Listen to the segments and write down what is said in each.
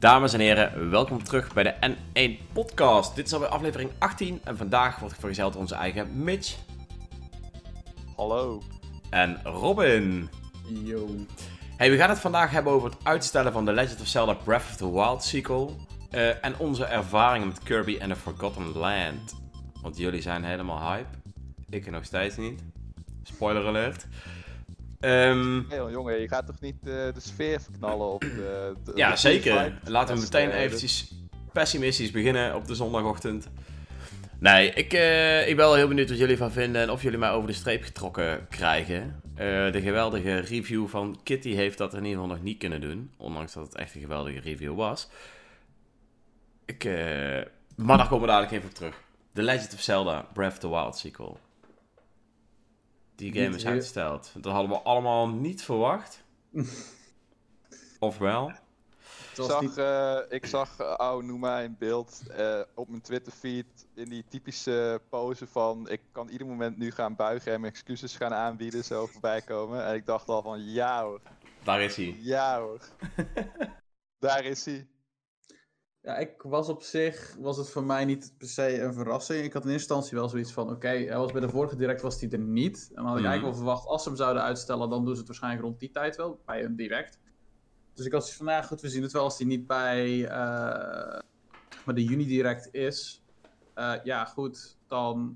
Dames en heren, welkom terug bij de N1 podcast. Dit is alweer aflevering 18 en vandaag wordt vergezeld onze eigen Mitch. Hallo. En Robin. Yo. Hey, we gaan het vandaag hebben over het uitstellen van The Legend of Zelda: Breath of the Wild sequel. En onze ervaringen met Kirby and the Forgotten Land. Want jullie zijn helemaal hype. Ik nog steeds niet. Spoiler alert. Hey, jongen, je gaat toch niet de sfeer verknallen op de ja, de zeker. Laten we meteen eventjes pessimistisch beginnen op de zondagochtend. Nee, ik ben wel heel benieuwd wat jullie van vinden en of jullie mij over de streep getrokken krijgen. De geweldige review van Kitty heeft dat in ieder geval nog niet kunnen doen. Ondanks dat het echt een geweldige review was. Maar daar komen we dadelijk even op terug. The Legend of Zelda: Breath of the Wild sequel. Die game is uitgesteld. Dat hadden we allemaal niet verwacht. Of wel? Ik zag Noema in beeld op mijn Twitterfeed in die typische pose van ik kan ieder moment nu gaan buigen en mijn excuses gaan aanbieden, zo voorbij komen. En ik dacht al van ja hoor. Daar is hij. Ja hoor. Daar is hij. Ja, was het voor mij niet per se een verrassing. Ik had in eerste instantie wel zoiets van, hij was bij de vorige direct was hij er niet. En dan had ik eigenlijk wel verwacht, als ze hem zouden uitstellen, dan doen ze het waarschijnlijk rond die tijd wel, bij een direct. Dus ik had zoiets van, goed, we zien het wel als hij niet bij de juni direct is. Dan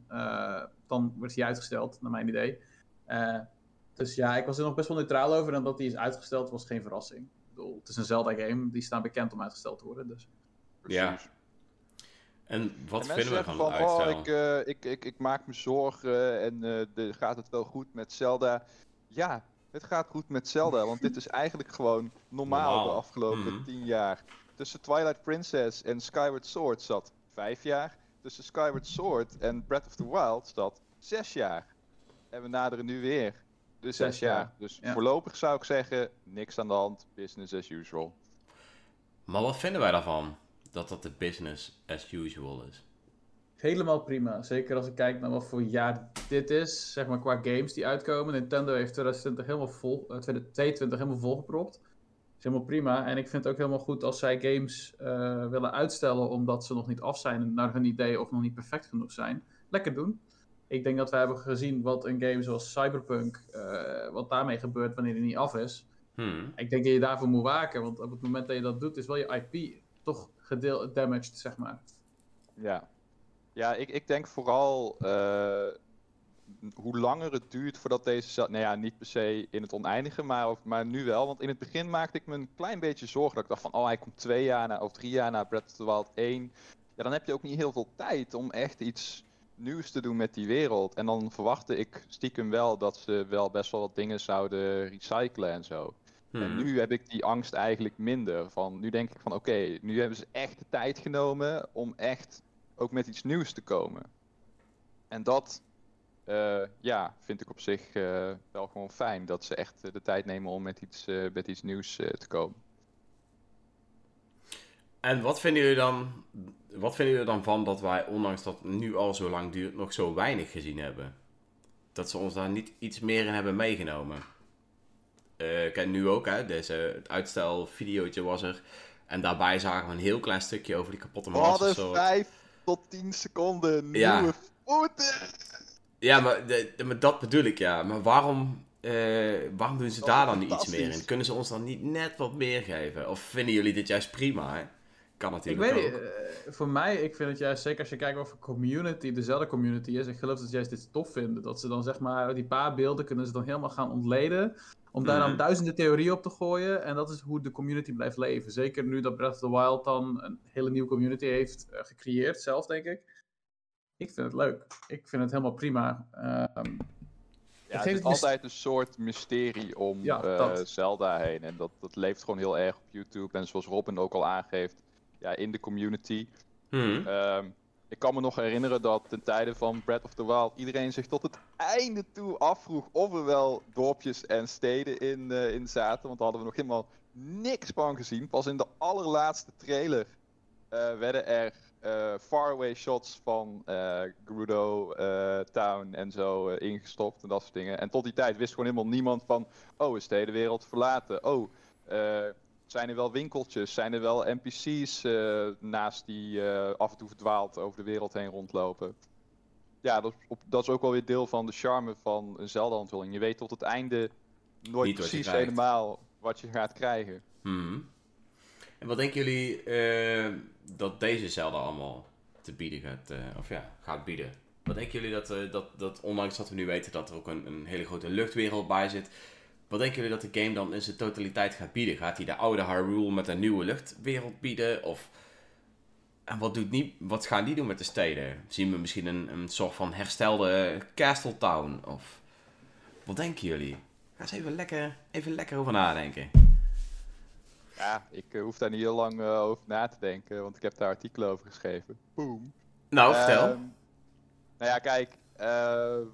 wordt hij uitgesteld, naar mijn idee. Dus ik was er nog best wel neutraal over en dat hij is uitgesteld was geen verrassing. Ik bedoel, het is een Zelda-game, die staan bekend om uitgesteld te worden, dus... Ja. En wat vinden we van het uitstel? Ik maak me zorgen en gaat het wel goed met Zelda? Ja, het gaat goed met Zelda, want dit is eigenlijk gewoon normaal. De afgelopen 10 jaar. Tussen Twilight Princess en Skyward Sword zat 5 jaar. Tussen Skyward Sword en Breath of the Wild zat 6 jaar. En we naderen nu weer de 6 jaar. Dus voorlopig zou ik zeggen, niks aan de hand, business as usual. Maar wat vinden wij daarvan? Dat de business as usual is. Helemaal prima. Zeker als ik kijk naar wat voor jaar dit is. Zeg maar qua games die uitkomen. Nintendo heeft 2022 helemaal volgepropt. Is helemaal prima. En ik vind het ook helemaal goed als zij games willen uitstellen. Omdat ze nog niet af zijn naar hun idee. Of nog niet perfect genoeg zijn. Lekker doen. Ik denk dat we hebben gezien wat een game zoals Cyberpunk. Wat daarmee gebeurt wanneer die niet af is. Ik denk dat je daarvoor moet waken. Want op het moment dat je dat doet is wel je IP toch damaged, zeg maar. Ja. Ja, ik denk vooral hoe langer het duurt voordat deze... niet per se in het oneindige, maar nu wel. Want in het begin maakte ik me een klein beetje zorgen. Dat ik dacht van, hij komt 2 jaar na, of 3 jaar na Breath of the Wild 1. Ja, dan heb je ook niet heel veel tijd om echt iets nieuws te doen met die wereld. En dan verwachtte ik stiekem wel dat ze wel best wel wat dingen zouden recyclen en zo. En nu heb ik die angst eigenlijk minder. Nu denk ik van nu hebben ze echt de tijd genomen om echt ook met iets nieuws te komen. En dat vind ik op zich wel gewoon fijn. Dat ze echt de tijd nemen om met iets nieuws te komen. En wat vinden jullie dan van dat wij, ondanks dat het nu al zo lang duurt, nog zo weinig gezien hebben? Dat ze ons daar niet iets meer in hebben meegenomen? Kijk, nu ook, het uitstelvideootje was er. En daarbij zagen we een heel klein stukje over die kapotte Master Sword. We hadden 5 tot 10 seconden nieuwe footage. Ja, maar dat bedoel ik, ja. Maar waarom doen ze daar dan niet iets meer in? Kunnen ze ons dan niet net wat meer geven? Of vinden jullie dit juist prima, hè? Kan natuurlijk ook. Voor mij, ik vind het juist, zeker als je kijkt wat voor community, dezelfde community is. Ik geloof dat ze juist dit tof vinden. Dat ze dan zeg maar, die paar beelden kunnen ze dan helemaal gaan ontleden. Om daar dan duizenden theorieën op te gooien. En dat is hoe de community blijft leven. Zeker nu dat Breath of the Wild dan een hele nieuwe community heeft gecreëerd. Zelf, denk ik. Ik vind het leuk. Ik vind het helemaal prima. Het is altijd een soort mysterie om Zelda heen. En dat leeft gewoon heel erg op YouTube. En zoals Robin ook al aangeeft. Ja, in de community. Ik kan me nog herinneren dat ten tijde van Breath of the Wild iedereen zich tot het einde toe afvroeg of er wel dorpjes en steden in zaten. Want daar hadden we nog helemaal niks van gezien. Pas in de allerlaatste trailer werden er faraway shots van Gerudo Town en zo ingestopt en dat soort dingen. En tot die tijd wist gewoon helemaal niemand van, is de hele wereld verlaten? Zijn er wel winkeltjes? Zijn er wel NPC's naast die af en toe verdwaald over de wereld heen rondlopen? Ja, dat is ook wel weer deel van de charme van een Zelda-onthulling. Je weet tot het einde nooit niet precies wat helemaal wat je gaat krijgen. Hmm. En wat denken jullie dat deze Zelda allemaal te bieden gaat, gaat bieden? Wat denken jullie dat ondanks dat we nu weten dat er ook een hele grote luchtwereld bij zit... Wat denken jullie dat de game dan in zijn totaliteit gaat bieden? Gaat hij de oude Hyrule met een nieuwe luchtwereld bieden? Of... En wat gaan die doen met de steden? Zien we misschien een soort van herstelde Castle Town? Of... Wat denken jullie? Ga eens even lekker over nadenken. Ja, ik hoef daar niet heel lang over na te denken, want ik heb daar artikelen over geschreven. Boom. Nou, vertel. Nou ja, kijk...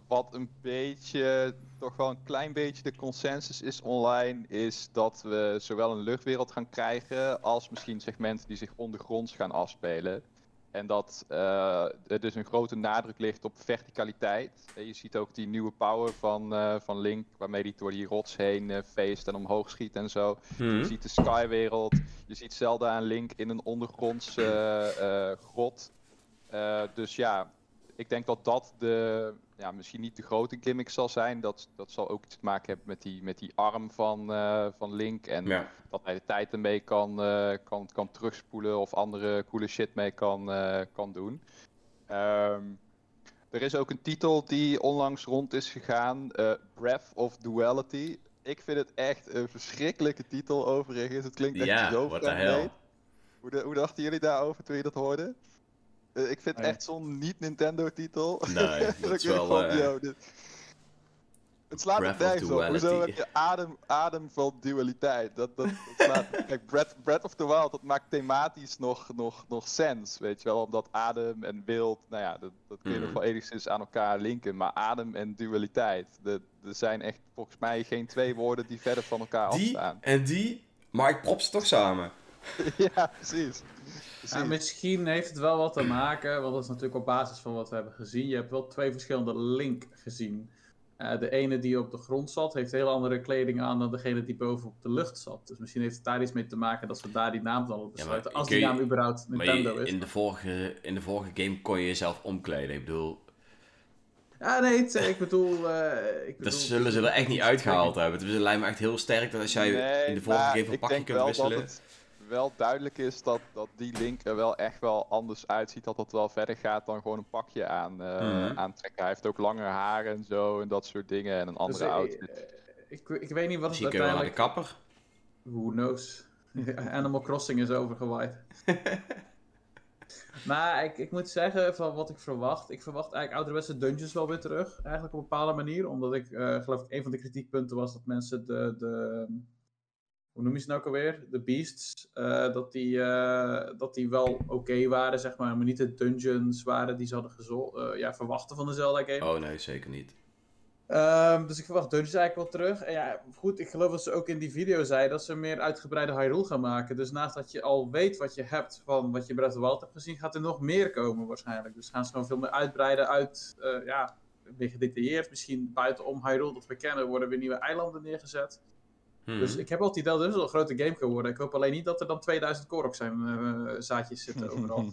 wat een beetje, toch wel een klein beetje de consensus is online, is dat we zowel een luchtwereld gaan krijgen als misschien segmenten die zich ondergronds gaan afspelen. En dat er dus een grote nadruk ligt op verticaliteit. En je ziet ook die nieuwe power van Link, waarmee hij door die rots heen feest en omhoog schiet en zo. Mm-hmm. Je ziet de Skywereld, je ziets Zelda en Link in een ondergronds grot. Dus ja... Ik denk dat misschien niet de grote gimmick zal zijn. Dat zal ook iets te maken hebben met die arm van Link. En dat hij de tijd ermee kan terugspoelen of andere coole shit mee kan doen. Er is ook een titel die onlangs rond is gegaan. Breath of Duality. Ik vind het echt een verschrikkelijke titel overigens. Het klinkt echt zo vreemd. Hoe dachten jullie daarover toen je dat hoorde? Ik vind het echt zo'n niet-Nintendo-titel. Nee, dat is wel... Het slaat het nergens op. Hoezo heb je adem van dualiteit? Dat slaat... Kijk, Breath of the Wild, dat maakt thematisch nog sens, weet je wel. Omdat adem en wild, nou ja, dat kun je nog wel enigszins aan elkaar linken. Maar adem en dualiteit, er zijn echt volgens mij geen twee woorden die verder van elkaar afstaan. Maar ik prop ze toch samen. Ja, precies. Ja, misschien heeft het wel wat te maken, want dat is natuurlijk op basis van wat we hebben gezien. Je hebt wel twee verschillende Link gezien. De ene die op de grond zat, heeft heel andere kleding aan dan degene die boven op de lucht zat. Dus misschien heeft het daar iets mee te maken dat ze daar die naam dan op besluiten. Als die naam überhaupt Nintendo is. In de vorige game kon je jezelf omkleden, ik bedoel... Ja, nee, ik bedoel... dat zullen ze er echt niet uitgehaald hebben. Het lijkt me echt heel sterk dat als jij in de vorige game van pakje kunt wisselen... wel duidelijk is dat die Link er wel echt wel anders uitziet, dat dat wel verder gaat dan gewoon een pakje aantrekken. Hij heeft ook langer haar en zo en dat soort dingen en een andere outfit. Ik weet niet wat het uiteindelijk... de kapper? Who knows? Animal Crossing is overgewaaid. Maar ik moet zeggen van wat ik verwacht. Ik verwacht eigenlijk ouderwetse dungeons wel weer terug, eigenlijk op een bepaalde manier, omdat ik geloof ik een van de kritiekpunten was dat mensen de hoe noem je ze nou ook alweer? De beasts. Dat die wel oké waren, zeg maar niet de dungeons waren die ze hadden verwachten van de Zelda-game. Oh nee, zeker niet. Dus ik verwacht dungeons eigenlijk wel terug. En ja, goed, ik geloof dat ze ook in die video zei dat ze meer uitgebreide Hyrule gaan maken. Dus naast dat je al weet wat je hebt van wat je Breath of the Wild hebt gezien, gaat er nog meer komen waarschijnlijk. Dus gaan ze gewoon veel meer uitbreiden weer gedetailleerd. Misschien buitenom Hyrule dat we kennen worden weer nieuwe eilanden neergezet. Dus ik heb al het idee dat het wel een grote game kan worden. Ik hoop alleen niet dat er dan 2000 Korok zijn zaadjes zitten overal.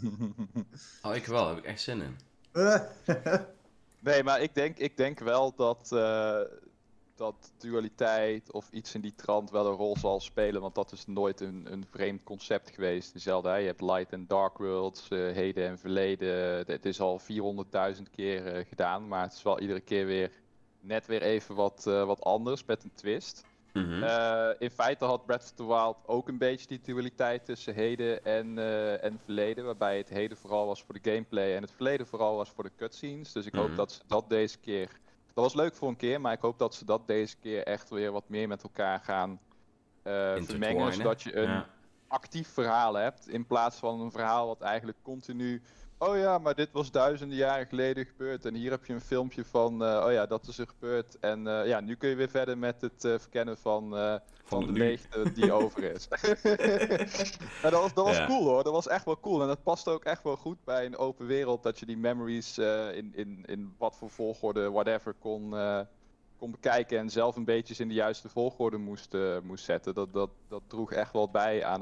Oh, ik wel. Daar heb ik echt zin in. Nee, maar ik denk wel dat dualiteit of iets in die trant wel een rol zal spelen. Want dat is nooit een vreemd concept geweest in Zelda. Je hebt Light en Dark Worlds, heden en verleden. Het is al 400.000 keer gedaan. Maar het is wel iedere keer net weer even wat anders met een twist. In feite had Breath of the Wild ook een beetje die dualiteit tussen heden en verleden. Waarbij het heden vooral was voor de gameplay en het verleden vooral was voor de cutscenes. Dus ik hoop dat ze dat deze keer... Dat was leuk voor een keer, maar ik hoop dat ze dat deze keer echt weer wat meer met elkaar gaan vermengen. Zodat je een actief verhaal hebt in plaats van een verhaal wat eigenlijk continu... Oh ja, maar dit was duizenden jaren geleden gebeurd. En hier heb je een filmpje van... dat is er gebeurd. En nu kun je weer verder met het verkennen van de leegte die over is. En dat was cool hoor. Dat was echt wel cool. En dat past ook echt wel goed bij een open wereld. Dat je die memories in wat voor volgorde, whatever, kon kon bekijken en zelf een beetje in de juiste volgorde moest zetten. Dat droeg echt wel bij aan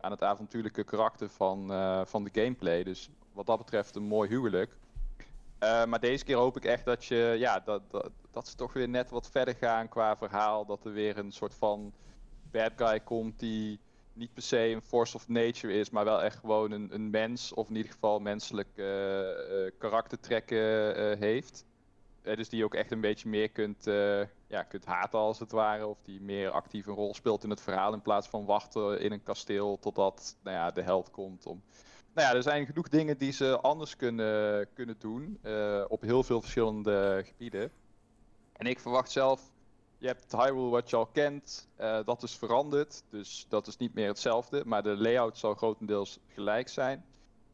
het avontuurlijke karakter van de gameplay. Dus wat dat betreft een mooi huwelijk. Maar deze keer hoop ik echt dat je, ja, dat ze toch weer net wat verder gaan qua verhaal. Dat er weer een soort van bad guy komt die niet per se een force of nature is, maar wel echt gewoon een mens, of in ieder geval menselijke karaktertrekken heeft. Dus die ook echt een beetje meer kunt haten als het ware, of die meer actief een rol speelt in het verhaal, in plaats van wachten in een kasteel totdat de held komt. Er zijn genoeg dingen die ze anders kunnen doen op heel veel verschillende gebieden. En ik verwacht zelf, je hebt Hyrule wat je al kent, dat is veranderd, dus dat is niet meer hetzelfde, maar de layout zal grotendeels gelijk zijn.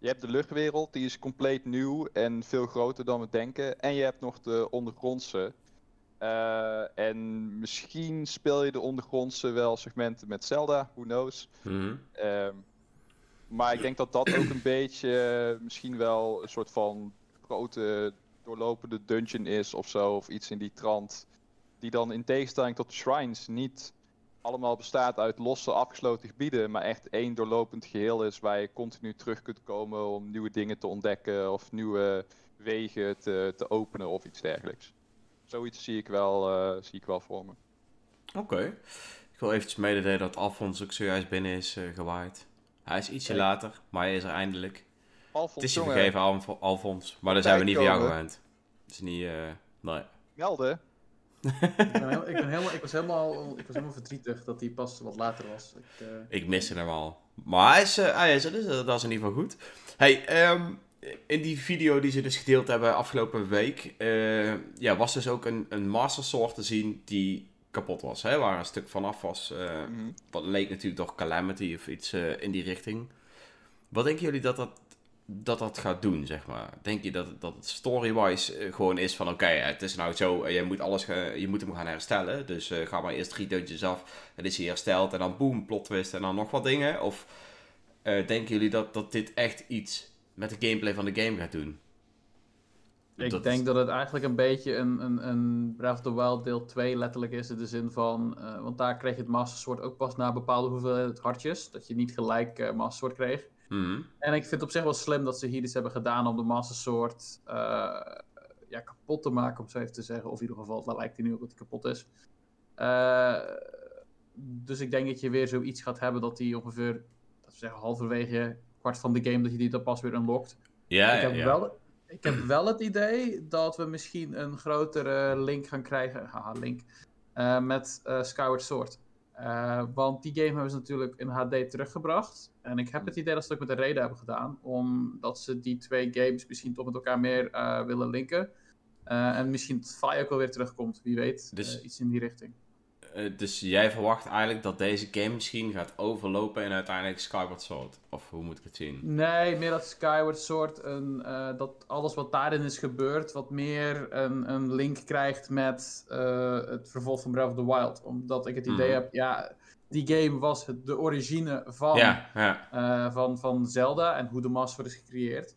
Je hebt de luchtwereld, die is compleet nieuw en veel groter dan we denken. En je hebt nog de ondergrondse. En misschien speel je de ondergrondse wel segmenten met Zelda, who knows. Mm-hmm. Maar ik denk dat dat ook een beetje misschien wel een soort van grote doorlopende dungeon is of zo. Of iets in die trant. Die dan in tegenstelling tot shrines niet allemaal bestaat uit losse afgesloten gebieden, maar echt één doorlopend geheel is waar je continu terug kunt komen om nieuwe dingen te ontdekken of nieuwe wegen te openen of iets dergelijks. Zoiets zie ik wel voor me. Oké. Ik wil eventjes mededelen dat Alfons ook zojuist binnen is gewaaid. Hij is ietsje later, maar hij is er eindelijk. Alfons, het is je vergeven, Alfons, maar daar zijn we niet van jou gewend. Het is niet, nee. Melden. Ik was helemaal verdrietig dat hij pas wat later was. Ik miste hem al. Maar hij is dus dat is in ieder geval goed. Hey, in die video die ze dus gedeeld hebben afgelopen week, was dus ook een Master Sword te zien die kapot was. Hè? Waar een stuk vanaf was. Wat leek natuurlijk toch Calamity of iets in die richting. Wat denken jullie dat gaat doen, zeg maar? Denk je dat het story-wise gewoon is van oké, het is nou zo, je moet hem gaan herstellen, dus ga maar eerst 3 deuntjes af, dan is hij hersteld en dan boem, plot twist en dan nog wat dingen? Of denken jullie dat dit echt iets met de gameplay van de game gaat doen? Ik denk dat het eigenlijk een beetje een Breath of the Wild deel 2 letterlijk is, in de zin van, want daar kreeg je het Master Sword ook pas na bepaalde hoeveelheid hartjes, dat je niet gelijk Master Sword kreeg. Mm-hmm. En ik vind het op zich wel slim dat ze hier iets hebben gedaan om de Master Sword kapot te maken, om zo even te zeggen. Of in ieder geval, daar lijkt hij nu ook dat hij kapot is. Dus ik denk dat je weer zoiets gaat hebben dat hij ongeveer, laten we zeggen, halverwege, kwart van de game, dat je die dan pas weer unlockt. Ik heb wel het idee dat we misschien een grotere link gaan krijgen. Met Skyward Sword. Want die game hebben ze natuurlijk in HD teruggebracht. En ik heb het idee dat ze het ook met de reden hebben gedaan. Omdat ze die 2 games misschien toch met elkaar meer willen linken. En misschien dat Fire ook wel weer terugkomt. Wie weet, dus, iets in die richting. Dus jij verwacht eigenlijk dat deze game misschien gaat overlopen in uiteindelijk Skyward Sword? Of hoe moet ik het zien? Nee, meer dat Skyward Sword, dat alles wat daarin is gebeurd, wat meer een link krijgt met het vervolg van Breath of the Wild. Omdat ik het idee heb, die game was de origine van Zelda en hoe de Master Sword is gecreëerd.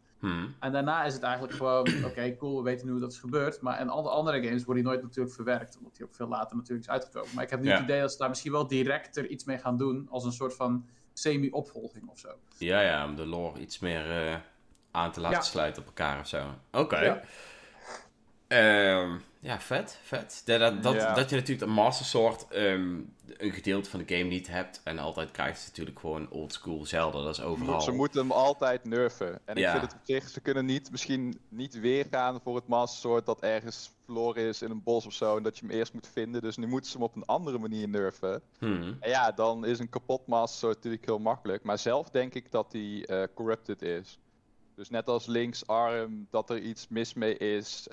En daarna is het eigenlijk gewoon, oké, cool, we weten nu hoe dat is gebeurd. Maar in alle andere games wordt die nooit natuurlijk verwerkt, omdat die ook veel later natuurlijk is uitgekomen. Maar ik heb nu het idee dat ze daar misschien wel directer iets mee gaan doen, als een soort van semi-opvolging of zo. Ja, om de lore iets meer aan te laten sluiten op elkaar of zo. Oké. Vet. Dat je natuurlijk een Master Sword, een gedeelte van de game niet hebt. En altijd krijgt ze natuurlijk gewoon old school Zelda. Dat is overal. Ze moeten hem altijd nerven. En ik vind het op zich, ze kunnen misschien niet weer gaan voor het Master Sword dat ergens verloren is in een bos of zo. En dat je hem eerst moet vinden. Dus nu moeten ze hem op een andere manier nerven. En dan is een kapot Master Sword natuurlijk heel makkelijk. Maar zelf denk ik dat die corrupted is. Dus net als linksarm, dat er iets mis mee is.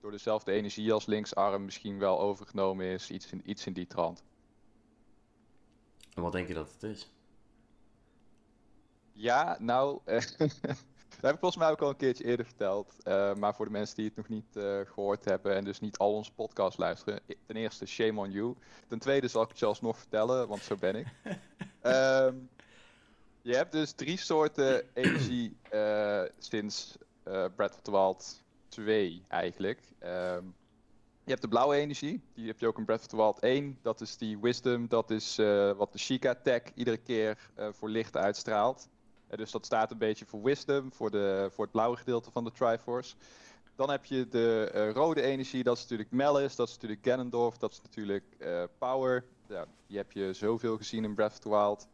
Door dezelfde energie als linksarm misschien wel overgenomen is. Iets in die trant. En wat denk je dat het is? Ja, nou, dat heb ik volgens mij ook al een keertje eerder verteld. Maar voor de mensen die het nog niet gehoord hebben en dus niet al onze podcast luisteren. Ten eerste, shame on you. Ten tweede zal ik het zelfs nog vertellen, want zo ben ik. Je hebt dus 3 soorten energie sinds Breath of the Wild 2 eigenlijk. Je hebt de blauwe energie, die heb je ook in Breath of the Wild 1. Dat is die wisdom, dat is wat de Sheikah-tag iedere keer voor licht uitstraalt. Dus dat staat een beetje voor wisdom, voor het blauwe gedeelte van de Triforce. Dan heb je de rode energie, dat is natuurlijk Malice, dat is natuurlijk Ganondorf, dat is natuurlijk Power. Ja, die heb je zoveel gezien in Breath of the Wild.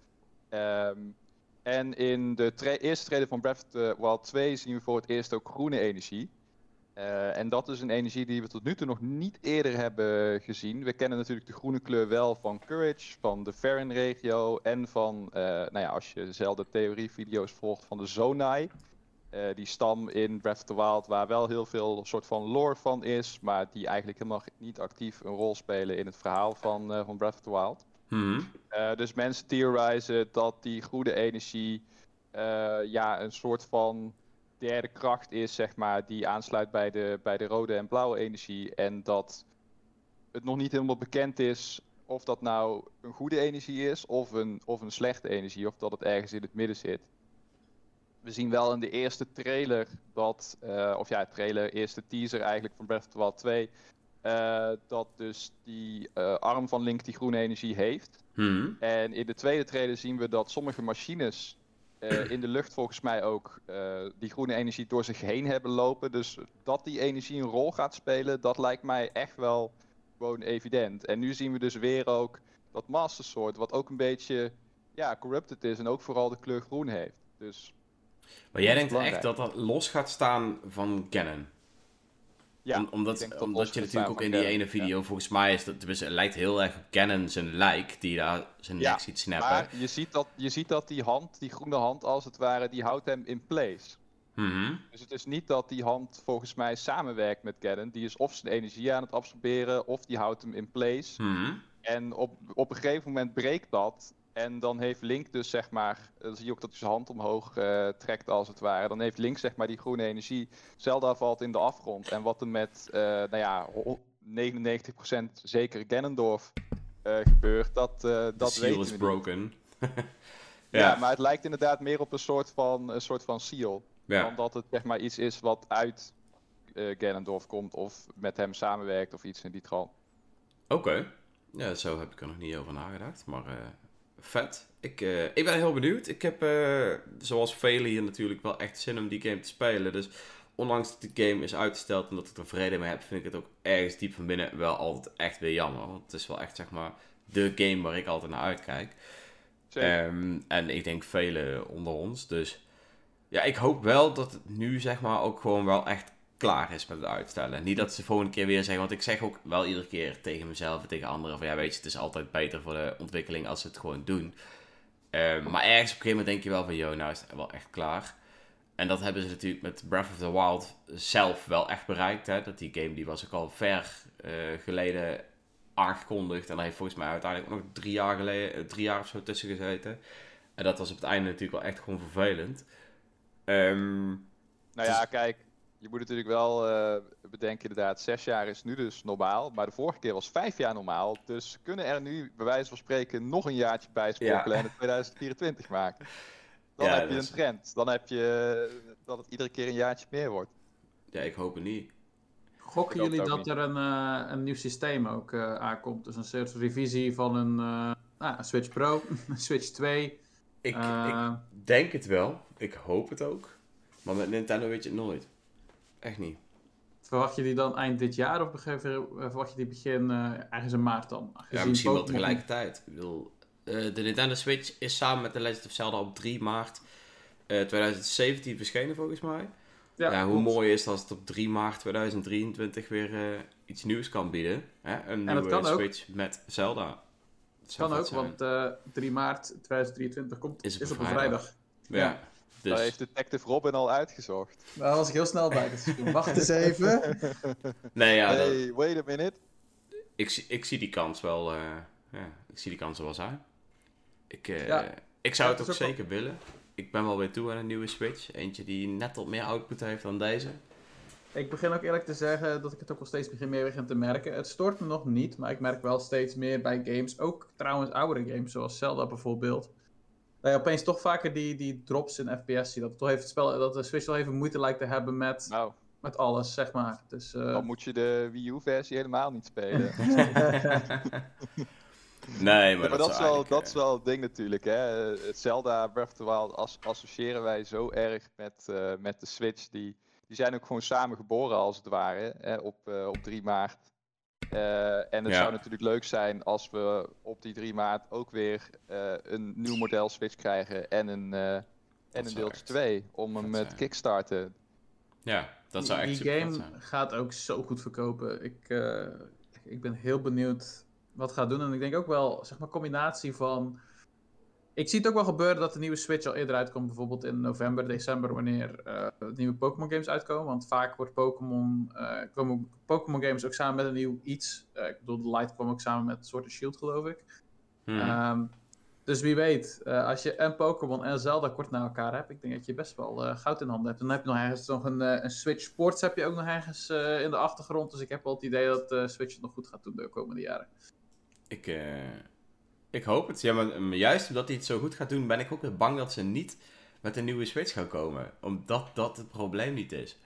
En in de eerste trailer van Breath of the Wild 2 zien we voor het eerst ook groene energie. En dat is een energie die we tot nu toe nog niet eerder hebben gezien. We kennen natuurlijk de groene kleur wel van Courage, van de Farron-regio en van, als je dezelfde theorie-video's volgt, van de Zonai. Die stam in Breath of the Wild waar wel heel veel soort van lore van is, maar die eigenlijk helemaal niet actief een rol spelen in het verhaal van Breath of the Wild. Mm-hmm. Dus mensen theorizen dat die goede energie een soort van derde kracht is, zeg maar, die aansluit bij de rode en blauwe energie. En dat het nog niet helemaal bekend is of dat nou een goede energie is of een slechte energie, of dat het ergens in het midden zit. We zien wel in de eerste trailer eerste teaser eigenlijk van Breath of the Wild 2... dat dus die arm van Link die groene energie heeft. Hmm. En in de tweede trailer zien we dat sommige machines in de lucht volgens mij ook die groene energie door zich heen hebben lopen. Dus dat die energie een rol gaat spelen, dat lijkt mij echt wel gewoon evident. En nu zien we dus weer ook dat Master Sword, wat ook een beetje corrupted is en ook vooral de kleur groen heeft. Dus... Maar jij denkt belangrijk. Echt dat los gaat staan van Ganon? Ja, omdat je natuurlijk ook in die ene video, volgens mij is dat, tenminste, het lijkt heel erg op Ganon zijn lijk, die daar zijn nek ziet snappen. Maar je ziet dat die hand, die groene hand als het ware, die houdt hem in place. Mm-hmm. Dus het is niet dat die hand volgens mij samenwerkt met Ganon, die is of zijn energie aan het absorberen, of die houdt hem in place. Mm-hmm. En op een gegeven moment breekt dat. En dan heeft Link dus, zeg maar, dan zie je ook dat hij zijn hand omhoog trekt als het ware. Dan heeft Link, zeg maar, die groene energie. Zelda valt in de afgrond. En wat er met, 99% zeker Ganondorf gebeurt, dat weten we niet. The seal is broken. Ja, maar het lijkt inderdaad meer op een soort van seal. Yeah. Dan dat het, zeg maar, iets is wat uit Ganondorf komt of met hem samenwerkt of iets in die trant. Oké. Ja, zo heb ik er nog niet over nagedacht, maar... Vet. Ik ben heel benieuwd. Ik heb, zoals velen hier natuurlijk, wel echt zin om die game te spelen. Dus ondanks dat die game is uitgesteld en dat ik er vrede mee heb, vind ik het ook ergens diep van binnen wel altijd echt weer jammer. Want het is wel echt, zeg maar, de game waar ik altijd naar uitkijk. Zeker. En ik denk velen onder ons. Dus ja, ik hoop wel dat het nu, zeg maar, ook gewoon wel echt klaar is met het uitstellen. Niet dat ze de volgende keer weer zeggen, want ik zeg ook wel iedere keer tegen mezelf en tegen anderen van, ja, weet je, het is altijd beter voor de ontwikkeling als ze het gewoon doen. Maar ergens op een gegeven moment denk je wel van, nou is het wel echt klaar. En dat hebben ze natuurlijk met Breath of the Wild zelf wel echt bereikt, hè? Dat die game, die was ook al ver geleden aangekondigd en daar heeft volgens mij uiteindelijk ook nog 3 jaar geleden, 3 jaar of zo tussen gezeten. En dat was op het einde natuurlijk wel echt gewoon vervelend. Kijk, je moet natuurlijk wel bedenken, inderdaad, 6 jaar is nu dus normaal. Maar de vorige keer was 5 jaar normaal. Dus kunnen er nu, bij wijze van spreken, nog een jaartje bij sprokkelen en het 2024 maken. Dan heb je een trend. Dan heb je dat het iedere keer een jaartje meer wordt. Ja, ik hoop het niet. Gokken jullie dat er een nieuw systeem ook aankomt? Dus een soort revisie van een Switch Pro, een Switch 2. Ik denk het wel. Ik hoop het ook. Maar met Nintendo weet je het nooit. Echt niet. Verwacht je die dan eind dit jaar of verwacht je die begin ergens in maart dan? Ja, misschien wel tegelijkertijd. Ik bedoel, de Nintendo Switch is samen met The Legend of Zelda op 3 maart 2017 verschenen volgens mij. Ja, hoe mooi is het als het op 3 maart 2023 weer iets nieuws kan bieden. Hè? Een nieuwe Switch met Zelda. Dat kan ook, want 3 maart 2023 komt is op een vrijdag. Ja. Dus... Daar heeft Detective Robin al uitgezocht. Daar was ik heel snel bij. Dus wacht eens even. Hey, wait a minute. Ik zie die kans wel. Ik zie die kans wel zijn. Ik zou het ook zeker willen. Ik ben wel weer toe aan een nieuwe Switch. Eentje die net wat meer output heeft dan deze. Ik begin ook eerlijk te zeggen dat ik het ook wel steeds begin te merken. Het stoort me nog niet, maar ik merk wel steeds meer bij games. Ook trouwens oudere games, zoals Zelda bijvoorbeeld. Dat je opeens toch vaker die drops in FPS ziet. Dat de Switch al even moeite lijkt te hebben met... Nou, met alles, zeg maar. Dus, dan moet je de Wii U-versie helemaal niet spelen. Nee, maar dat is wel het ding natuurlijk. Hè? Zelda Breath of the Wild associëren wij zo erg met de Switch. Die zijn ook gewoon samen geboren als het ware, hè? Op 3 maart. En het zou natuurlijk leuk zijn als we op die 3 maart ook weer een nieuw model Switch krijgen en een deeltje 2 om hem te kickstarten. Ja, dat zou echt super zijn. Die game gaat ook zo goed verkopen. Ik ben heel benieuwd wat gaat doen. En ik denk ook wel, zeg maar, combinatie van... Ik zie het ook wel gebeuren dat de nieuwe Switch al eerder uitkomt. Bijvoorbeeld in november, december, wanneer nieuwe Pokémon games uitkomen. Want vaak wordt komen Pokémon games ook samen met een nieuw iets. Ik bedoel, de Light kwam ook samen met Sword and Shield, geloof ik. Dus wie weet, als je en Pokémon en Zelda kort na elkaar hebt, ik denk dat je best wel goud in handen hebt. En dan heb je nog ergens nog een Switch Sports heb je ook nog ergens in de achtergrond. Dus ik heb wel het idee dat Switch het nog goed gaat doen de komende jaren. Ik hoop het. Ja, maar juist omdat hij het zo goed gaat doen, ben ik ook weer bang dat ze niet met een nieuwe Switch gaan komen. Omdat dat het probleem niet is.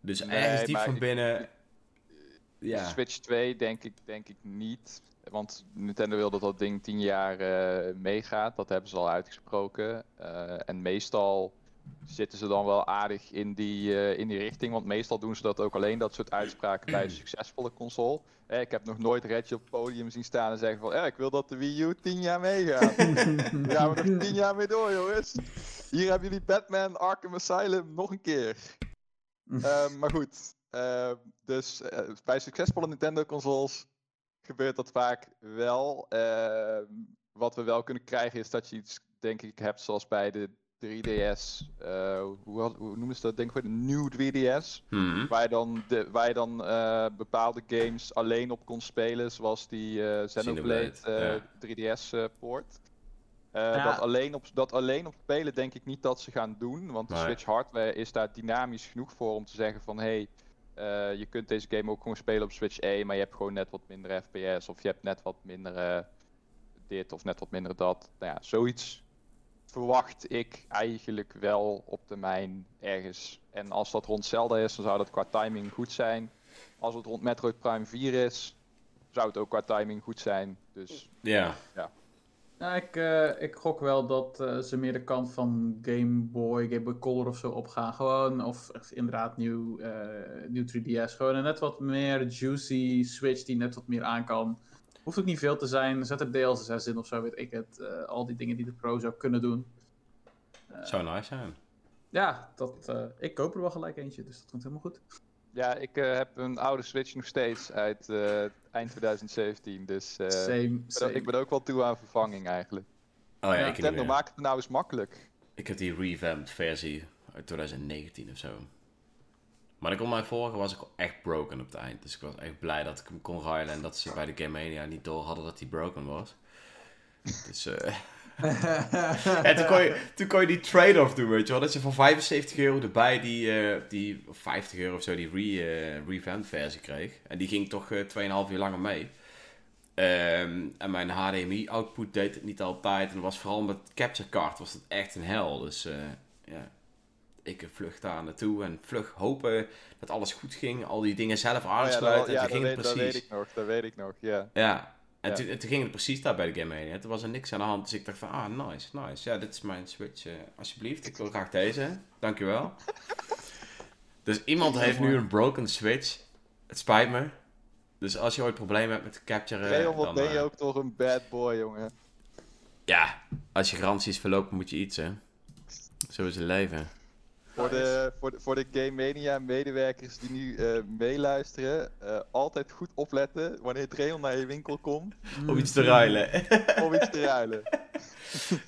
Dus ergens diep van binnen... Switch 2 denk ik niet. Want Nintendo wil dat ding 10 jaar meegaat. Dat hebben ze al uitgesproken. En meestal zitten ze dan wel aardig in die richting. Want meestal doen ze dat ook alleen, dat soort uitspraken bij een succesvolle console. Ik heb nog nooit Reggie op het podium zien staan en zeggen van... ik wil dat de Wii U 10 jaar meegaat. Daar gaan we nog 10 jaar mee door, jongens. Hier hebben jullie Batman Arkham Asylum nog een keer. Maar goed. Dus bij succesvolle Nintendo consoles gebeurt dat vaak wel. Wat we wel kunnen krijgen is dat je iets, denk ik, hebt zoals bij de 3DS. Hoe noemen ze dat? Denk ik de New 3DS. Waar je dan bepaalde games alleen op kon spelen. Zoals die Xenoblade 3DS-poort. Dat alleen op spelen denk ik niet dat ze gaan doen. Want de Switch hardware is daar dynamisch genoeg voor om te zeggen van... je kunt deze game ook gewoon spelen op Switch E, maar je hebt gewoon net wat minder FPS. Of je hebt net wat minder dit of net wat minder dat. Nou ja, zoiets verwacht ik eigenlijk wel op termijn ergens. En als dat rond Zelda is, dan zou dat qua timing goed zijn. Als het rond Metroid Prime 4 is, zou het ook qua timing goed zijn. Dus ja. Nou, ik gok wel dat ze meer de kant van Game Boy Color of zo opgaan. Gewoon, of inderdaad nieuw 3DS. Gewoon een net wat meer juicy Switch die net wat meer aan kan. Hoeft ook niet veel te zijn. Zet er DLSS in of zo, weet ik het. Al die dingen die de Pro zou kunnen doen. Zou nice zijn. Ja, ik koop er wel gelijk eentje, dus dat komt helemaal goed. Ja, ik heb een oude Switch nog steeds uit eind 2017, dus same. Ik ben ook wel toe aan vervanging eigenlijk. Oh ja, Nintendo maakt het nou eens makkelijk. Ik heb die revamped versie uit 2019 of zo. Maar ik op mijn vorige was ik echt broken op het eind, dus ik was echt blij dat ik hem kon ruilen en dat ze bij de Game Mania niet door hadden dat hij broken was. Dus... en toen kon je die trade-off doen, weet je wel. Dat je voor €75 erbij die €50 of zo die revamped versie kreeg. En die ging toch 2,5 uur langer mee. En mijn HDMI-output deed het niet altijd. En dat was vooral met capture card was dat echt een hel. Dus ik vlucht daar naartoe en vlug hopen dat alles goed ging. Al die dingen zelf aansluiten. Ja, dat weet ik nog. Yeah. Ja. En toen ging het precies daar bij de Game Mania. Er was er niks aan de hand. Dus ik dacht van, nice. Ja, dit is mijn Switch. Alsjeblieft, ik wil graag deze. Dankjewel. Dus iemand heeft nu een broken Switch. Het spijt me. Dus als je ooit problemen hebt met de capture... Dan ben je ook toch een bad boy, jongen. Ja, als je garanties verloopt moet je iets, hè. Zo is het leven. Voor de Game Mania medewerkers die nu meeluisteren, altijd goed opletten wanneer Trail naar je winkel komt. Om iets te ruilen.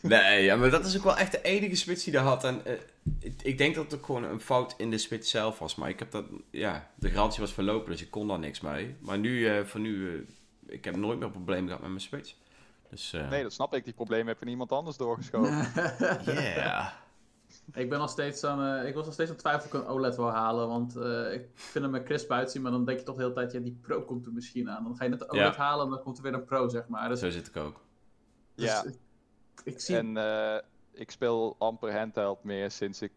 Nee, ja, maar dat is ook wel echt de enige Switch die dat had. En ik denk dat het ook gewoon een fout in de Switch zelf was. Maar ik heb de garantie was verlopen, dus ik kon daar niks mee. Maar nu, ik heb nooit meer problemen gehad met mijn Switch. Dus, nee, dat snap ik. Die problemen heb je niemand anders doorgeschoven. Yeah. Ik was nog steeds aan twijfel of ik een OLED wil halen, want ik vind hem er crisp uitzien, maar dan denk je toch de hele tijd, die Pro komt er misschien aan. Dan ga je net de OLED halen en dan komt er weer een Pro, zeg maar. Dus, zo zit ik ook. Dus, ja. Ik speel amper handheld meer sinds ik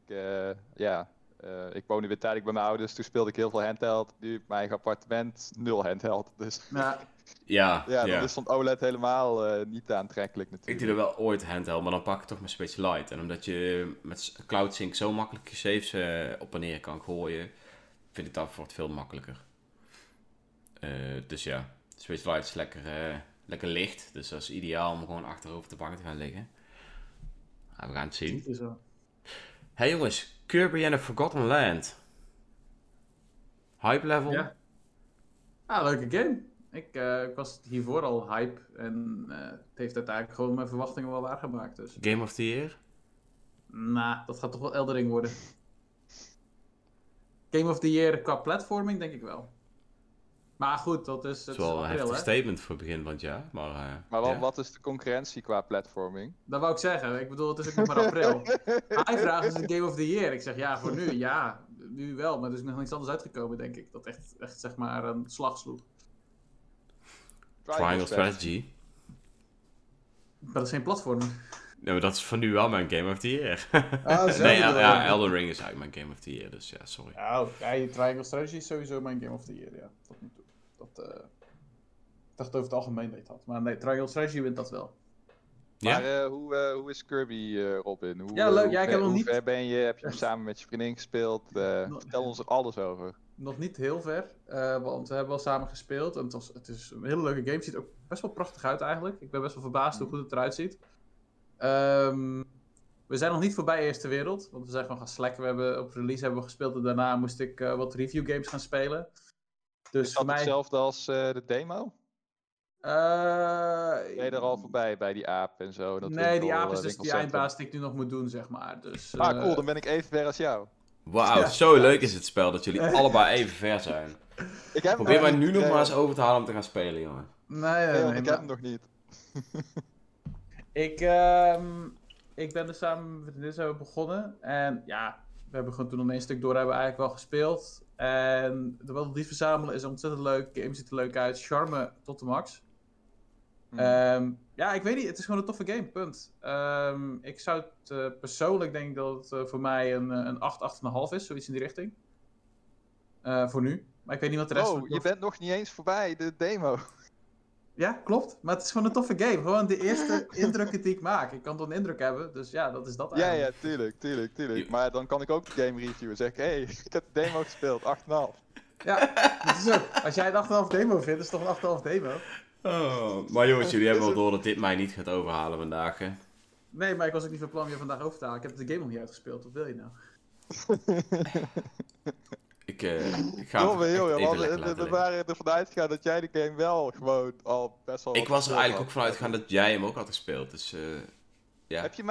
Ik woonde weer tijdelijk bij mijn ouders, toen speelde ik heel veel handheld. Nu mijn eigen appartement, 0 handheld. Dus ja, is van OLED helemaal niet aantrekkelijk natuurlijk. Ik doe er wel ooit handheld, maar dan pak ik toch mijn Switch Lite. En omdat je met Cloud Sync zo makkelijk je saves op en neer kan gooien, vind ik dat voor het veel makkelijker. Dus ja, Switch Lite is lekker licht. Dus dat is ideaal om gewoon achterover op de bank te gaan liggen. Nou, we gaan het zien. Hey jongens, Kirby and the Forgotten Land. Hype level? Ja. Ah, leuke game. Ik was hiervoor al hype. En het heeft uiteindelijk gewoon mijn verwachtingen wel waargemaakt. Dus. Game of the Year? Nah, dat gaat toch wel Elden Ring worden. Game of the Year qua platforming denk ik wel. Maar goed, dat is... Het is wel een heftig statement voor het begin van het jaar. Maar wat is de concurrentie qua platforming? Dat wou ik zeggen. Ik bedoel, het is ook nog maar april. Hij vraagt, is het Game of the Year? Ik zeg, ja, voor nu. Ja, nu wel. Maar er is nog niets anders uitgekomen, denk ik. Dat echt zeg maar, een slag sloeg. Triangle Strategy. Maar dat is geen platformer. Nee, maar dat is van nu wel mijn Game of the Year. Elden Ring is eigenlijk mijn Game of the Year. Dus ja, sorry. Ja, Triangle Strategy is sowieso mijn Game of the Year, ja. Tot nu toe. Ik dacht over het algemeen dat had. Maar nee, Triangle Strategy wint dat wel. Ja? Maar hoe is Kirby, Robin? Heb je hem samen met je vriendin gespeeld? Vertel ons er alles over. Nog niet heel ver, want we hebben wel samen gespeeld. En het is een hele leuke game. Het ziet ook best wel prachtig uit eigenlijk. Ik ben best wel verbaasd hoe goed het eruit ziet. We zijn nog niet voorbij Eerste Wereld. Want we zijn gewoon gaan slacken. Op release hebben we gespeeld. En daarna moest ik wat review games gaan spelen. Dus is dat mij... hetzelfde als de demo? Ben je er al voorbij bij die aap en zo? Die aap is dus die eindbaas die ik nu nog moet doen, zeg maar. Dus, cool, dan ben ik even ver als jou. Wauw, zo leuk is het spel dat jullie allebei even ver zijn. Probeer mij nu nog maar eens over te halen om te gaan spelen, jongen. Nee, ik heb hem nog niet. Ik ben er samen met dit hebben begonnen. En ja, we hebben gewoon toen al een stuk door hebben we eigenlijk wel gespeeld. En de melodies verzamelen is ontzettend leuk. De game ziet er leuk uit. Charme tot de max. Ja, ik weet niet. Het is gewoon een toffe game. Punt. Ik zou het persoonlijk denk dat het voor mij een 8,5 is. Zoiets in die richting. Voor nu. Maar ik weet niet wat de rest... je bent nog niet eens voorbij de demo. Ja, klopt. Maar het is gewoon een toffe game. Gewoon de eerste indrukken die ik maak. Ik kan toch een indruk hebben, dus ja, dat is dat eigenlijk. Ja, tuurlijk. Maar dan kan ik ook de game reviewen. Zeg ik, ik heb de demo gespeeld, 8,5. Ja, dat is ook. Als jij een 8,5 demo vindt, is het toch een 8,5 demo? Oh, maar jongens, jullie hebben wel door dat dit mij niet gaat overhalen vandaag, hè? Nee, maar ik was ook niet van plan om je vandaag over te halen. Ik heb de game nog niet uitgespeeld, wat wil je nou? Ik ga we waren ervan uitgegaan dat jij de game wel gewoon al best wel... Ik was er eigenlijk ook vanuit gegaan dat jij hem ook had gespeeld, dus ja. Heb je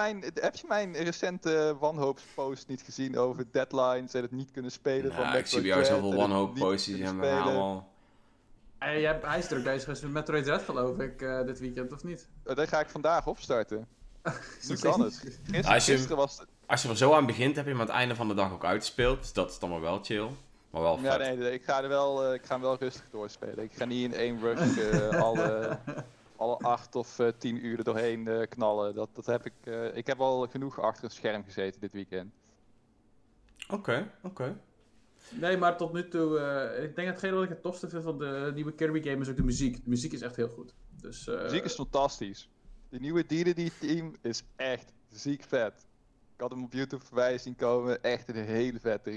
mijn recente wanhoopspost niet gezien over deadlines en het niet kunnen spelen van Metroid? Ik zie bij jou zoveel wanhoopposts die hebben allemaal... Hij is druk bezig met Metroid Dread, geloof ik, dit weekend, of niet? Dat ga ik vandaag opstarten. Nu kan het. Gisteren was het... Als je er zo aan begint, heb je hem aan het einde van de dag ook uitgespeeld. Dus dat is dan maar wel chill. Maar wel vet. Ja, nee, ik ga hem wel rustig doorspelen. Ik ga niet in één rush alle 8 of 10 uur er doorheen knallen. Dat heb ik... ik heb al genoeg achter het scherm gezeten dit weekend. Oké. Nee, maar tot nu toe... ik denk hetgeen wat ik het tofste vind van de nieuwe Kirby game is ook de muziek. De muziek is echt heel goed. Dus, de muziek is fantastisch. De nieuwe DDD-team is echt ziek vet. Ik had hem op YouTube voorbij zien komen. Echt een hele vette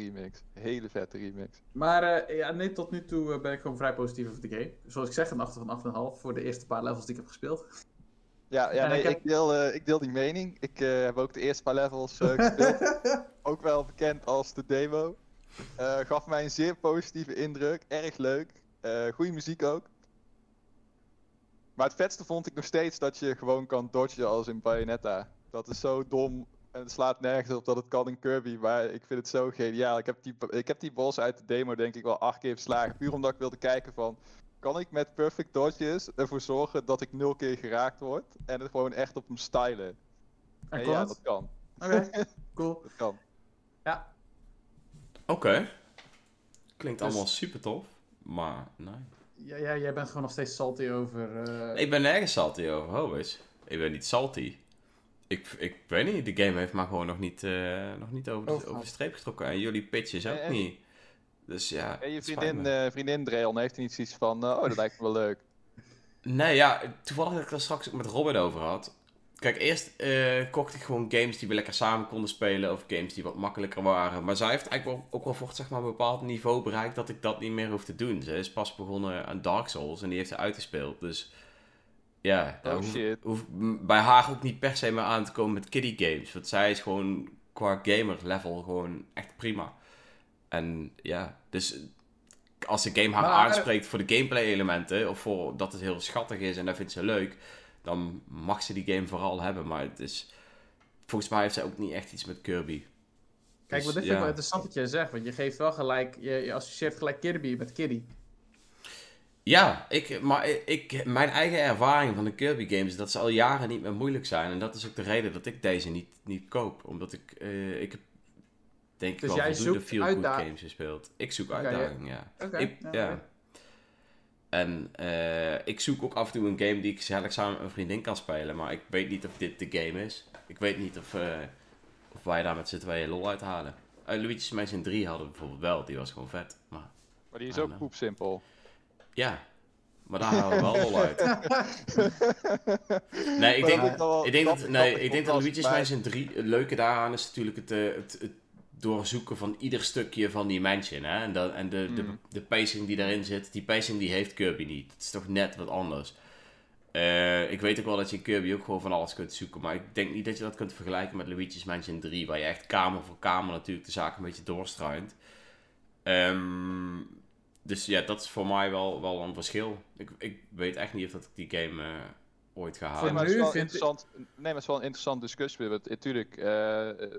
remix. Maar tot nu toe ben ik gewoon vrij positief over de game. Zoals ik zeg, een 8,5 voor de eerste paar levels die ik heb gespeeld. Ik deel die mening. Ik heb ook de eerste paar levels gespeeld. Ook wel bekend als de demo. Gaf mij een zeer positieve indruk. Erg leuk. Goede muziek ook. Maar het vetste vond ik nog steeds dat je gewoon kan dodgen als in Bayonetta. Dat is zo dom. En het slaat nergens op dat het kan in Kirby, maar ik vind het zo geniaal. Ik heb die boss uit de demo denk ik wel 8 keer verslagen, puur omdat ik wilde kijken van... Kan ik met perfect dodges ervoor zorgen dat ik 0 keer geraakt word en het gewoon echt op hem stylen? En ja, dat kan. Oké, cool. Dat kan. Ja. Oké. Klinkt allemaal super tof, maar nee. Ja, jij bent gewoon nog steeds salty over... Ik ben nergens salty over, Ik ben niet salty. Ik weet niet, de game heeft maar gewoon nog niet over de streep getrokken. En jullie pitches ook niet. Dus ja. En je vriendin Dreon heeft er niet zoiets van, dat lijkt me wel leuk. Nee, ja, toevallig dat ik daar straks met Robin over had. Kijk, eerst kocht ik gewoon games die we lekker samen konden spelen. Of games die wat makkelijker waren. Maar zij heeft eigenlijk ook wel voor zeg maar, een bepaald niveau bereikt dat ik dat niet meer hoef te doen. Ze is pas begonnen aan Dark Souls en die heeft ze uitgespeeld. Dus ja, daar hoef bij haar ook niet per se meer aan te komen met kiddie games. Want zij is gewoon qua gamer level gewoon echt prima. En ja, dus als de game haar aanspreekt voor de gameplay elementen. Of voor dat het heel schattig is en dat vindt ze leuk. Dan mag ze die game vooral hebben, maar het is... Volgens mij heeft zij ook niet echt iets met Kirby. Kijk, wat vind ik wel interessant dat je zegt, want je geeft wel gelijk... Je associeert gelijk Kirby met Kirby. Ja, mijn eigen ervaring van de Kirby games is dat ze al jaren niet meer moeilijk zijn. En dat is ook de reden dat ik deze niet koop. Omdat ik denk dus wel voldoende veel goede games gespeeld. Ik zoek uitdaging, ja. Okay. En ik zoek ook af en toe een game die ik zelf samen met een vriendin kan spelen. Maar ik weet niet of dit de game is. Ik weet niet of wij daar met z'n tweeën lol uit halen. Luigi's Mansion 3 hadden we bijvoorbeeld wel. Die was gewoon vet. Maar die is ook poepsimpel. Ja, maar daar halen we wel lol uit. Nee, ik denk dat Luigi's Mansion 3... Het leuke daaraan is natuurlijk het doorzoeken van ieder stukje van die mansion. Hè? En de pacing die daarin zit, die pacing die heeft Kirby niet. Het is toch net wat anders. Ik weet ook wel dat je in Kirby ook gewoon van alles kunt zoeken. Maar ik denk niet dat je dat kunt vergelijken met Luigi's Mansion 3. Waar je echt kamer voor kamer natuurlijk de zaak een beetje doorstruint. Dus ja, dat is voor mij wel een verschil. Ik weet echt niet of dat ik die game... ooit gehaald. Maar het is wel een interessant discussie. Want natuurlijk,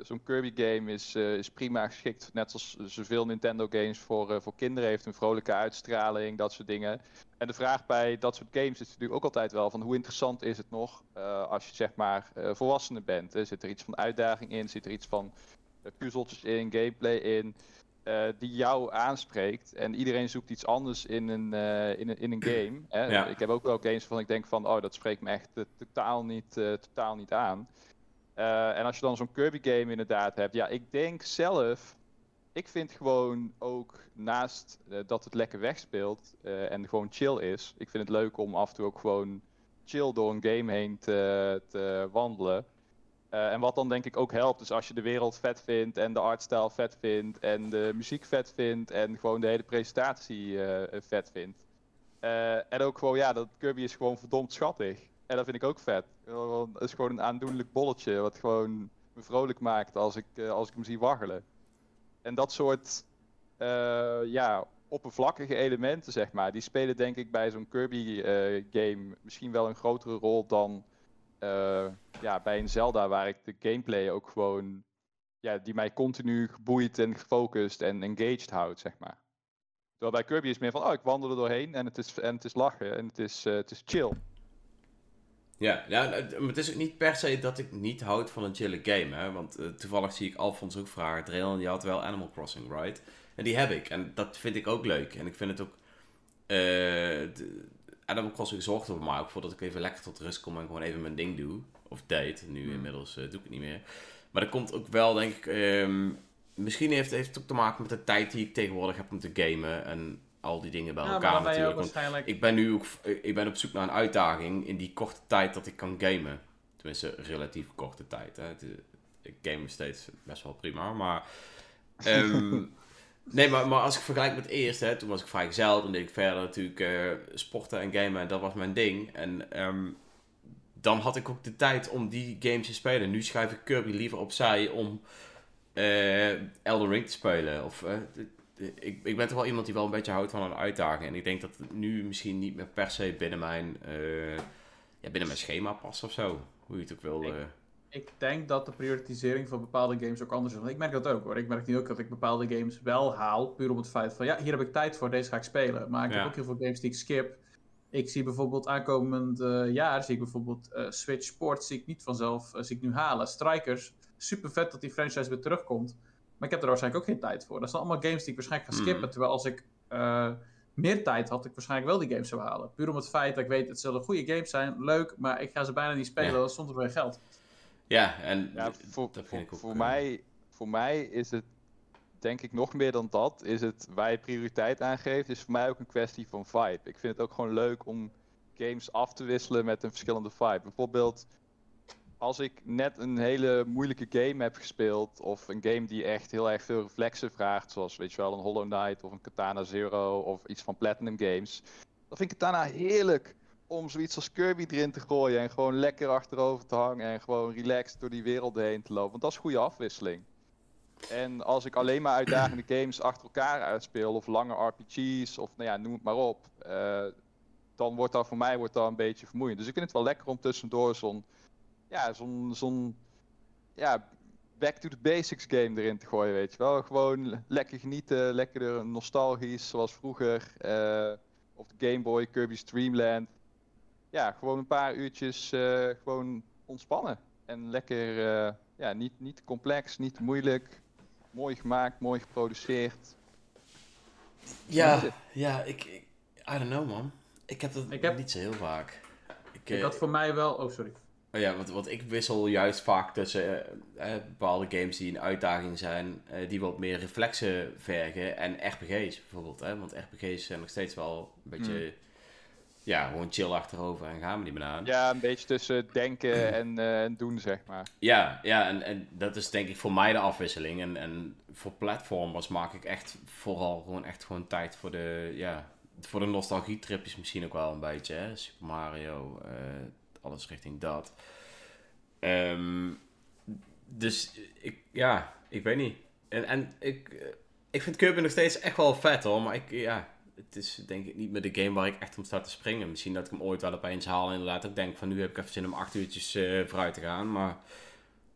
zo'n Kirby-game is prima geschikt, net zoals zoveel Nintendo-games voor kinderen heeft, een vrolijke uitstraling, dat soort dingen. En de vraag bij dat soort games is natuurlijk ook altijd wel van hoe interessant is het nog als je zeg maar volwassenen bent. Zit er iets van uitdaging in, zit er iets van puzzeltjes in, gameplay in, die jou aanspreekt. En iedereen zoekt iets anders in een game. Hè? Ja. Ik heb ook wel games waarvan ik denk van... dat spreekt me echt totaal niet aan. En als je dan zo'n Kirby game inderdaad hebt... Ja, ik denk zelf... Ik vind gewoon ook naast dat het lekker wegspeelt... en gewoon chill is... Ik vind het leuk om af en toe ook gewoon chill door een game heen te wandelen... en wat dan denk ik ook helpt, dus als je de wereld vet vindt en de artstijl vet vindt en de muziek vet vindt en gewoon de hele presentatie vet vindt. En ook gewoon, dat Kirby is gewoon verdomd schattig. En dat vind ik ook vet. Het is gewoon een aandoenlijk bolletje wat gewoon me vrolijk maakt als ik hem zie waggelen. En dat soort oppervlakkige elementen, zeg maar, die spelen denk ik bij zo'n Kirby game misschien wel een grotere rol dan... bij een Zelda waar ik de gameplay ook gewoon... die mij continu geboeid en gefocust en engaged houdt, zeg maar. Terwijl bij Kirby is het meer van... ik wandel er doorheen en het is lachen en het is chill. Ja, maar het is ook niet per se dat ik niet houd van een chille game, hè. Want toevallig zie ik Alfons ook vragen. Dreon, die had wel Animal Crossing, right? En die heb ik. En dat vind ik ook leuk. En ik vind het ook... Animal Crossing zorgde voor mij ook voor dat ik even lekker tot rust kom en gewoon even mijn ding doe. Of deed. Nu inmiddels doe ik het niet meer. Maar dat komt ook wel, denk ik... misschien heeft het ook te maken met de tijd die ik tegenwoordig heb om te gamen. En al die dingen bij elkaar natuurlijk. Waarschijnlijk... Ik ben op zoek naar een uitdaging in die korte tijd dat ik kan gamen. Tenminste, relatief korte tijd. Hè. Ik game steeds best wel prima, maar... Nee, maar als ik vergelijk met het eerst, hè, toen was ik vrijgezel, toen deed ik verder natuurlijk sporten en gamen en dat was mijn ding. En dan had ik ook de tijd om die games te spelen. Nu schuif ik Kirby liever opzij om Elden Ring te spelen. Of, ik ben toch wel iemand die wel een beetje houdt van een uitdaging. En ik denk dat het nu misschien niet meer per se binnen mijn schema past of zo. Hoe je het ook wil... Ik denk dat de prioritisering van bepaalde games ook anders is. Want ik merk dat ook hoor. Ik merk nu ook dat ik bepaalde games wel haal. Puur om het feit van, hier heb ik tijd voor. Deze ga ik spelen. Maar ik heb ook heel veel games die ik skip. Ik zie bijvoorbeeld aankomend jaar... Zie ik bijvoorbeeld Switch Sports... Zie ik niet vanzelf. Zie ik nu halen. Strikers. Super vet dat die franchise weer terugkomt. Maar ik heb er waarschijnlijk ook geen tijd voor. Dat zijn allemaal games die ik waarschijnlijk ga skippen. Terwijl als ik meer tijd had... Ik waarschijnlijk wel die games zou halen. Puur om het feit dat ik weet... Het zullen goede games zijn. Leuk. Maar ik ga ze bijna niet spelen. Want soms heb ik geen geld. Ja, en ja, voor mij is het, denk ik, nog meer dan dat, is het waar je prioriteit aan geeft, is voor mij ook een kwestie van vibe. Ik vind het ook gewoon leuk om games af te wisselen met een verschillende vibe. Bijvoorbeeld, als ik net een hele moeilijke game heb gespeeld, of een game die echt heel erg veel reflexen vraagt, zoals, weet je wel, een Hollow Knight of een Katana Zero of iets van Platinum Games, dan vind ik Katana heerlijk om zoiets als Kirby erin te gooien en gewoon lekker achterover te hangen en gewoon relaxed door die wereld heen te lopen. Want dat is goede afwisseling. En als ik alleen maar uitdagende games achter elkaar uitspeel, of lange RPG's, of nou ja, noem het maar op, dan wordt dat voor mij een beetje vermoeiend. Dus ik vind het wel lekker om tussendoor zo'n back to the basics game erin te gooien, weet je wel. Gewoon lekker genieten, lekker nostalgisch, zoals vroeger. Of de Game Boy, Kirby's Dream Land. Ja, gewoon een paar uurtjes gewoon ontspannen. En lekker, niet complex, niet moeilijk. Mooi gemaakt, mooi geproduceerd. Ja, ik I don't know, man. Ik heb dat niet zo heel vaak. Ik had voor mij wel... Oh, sorry. Oh ja, want ik wissel juist vaak tussen bepaalde games die een uitdaging zijn, die wat meer reflexen vergen, en RPG's bijvoorbeeld. Want RPG's zijn nog steeds wel een beetje... Ja, gewoon chill achterover en gaan we niet meer aan. Ja, een beetje tussen denken en doen, zeg maar. Ja, en dat is denk ik voor mij de afwisseling. En voor platformers maak ik echt vooral gewoon tijd voor de... Ja, voor de nostalgietripjes misschien ook wel een beetje, hè? Super Mario, alles richting dat. Dus ik weet niet. En ik vind Kirby nog steeds echt wel vet, hoor. Maar het is denk ik niet meer de game waar ik echt om sta te springen. Misschien dat ik hem ooit wel opeens haal en inderdaad ook denk van nu heb ik even zin om 8 uurtjes vooruit te gaan. Maar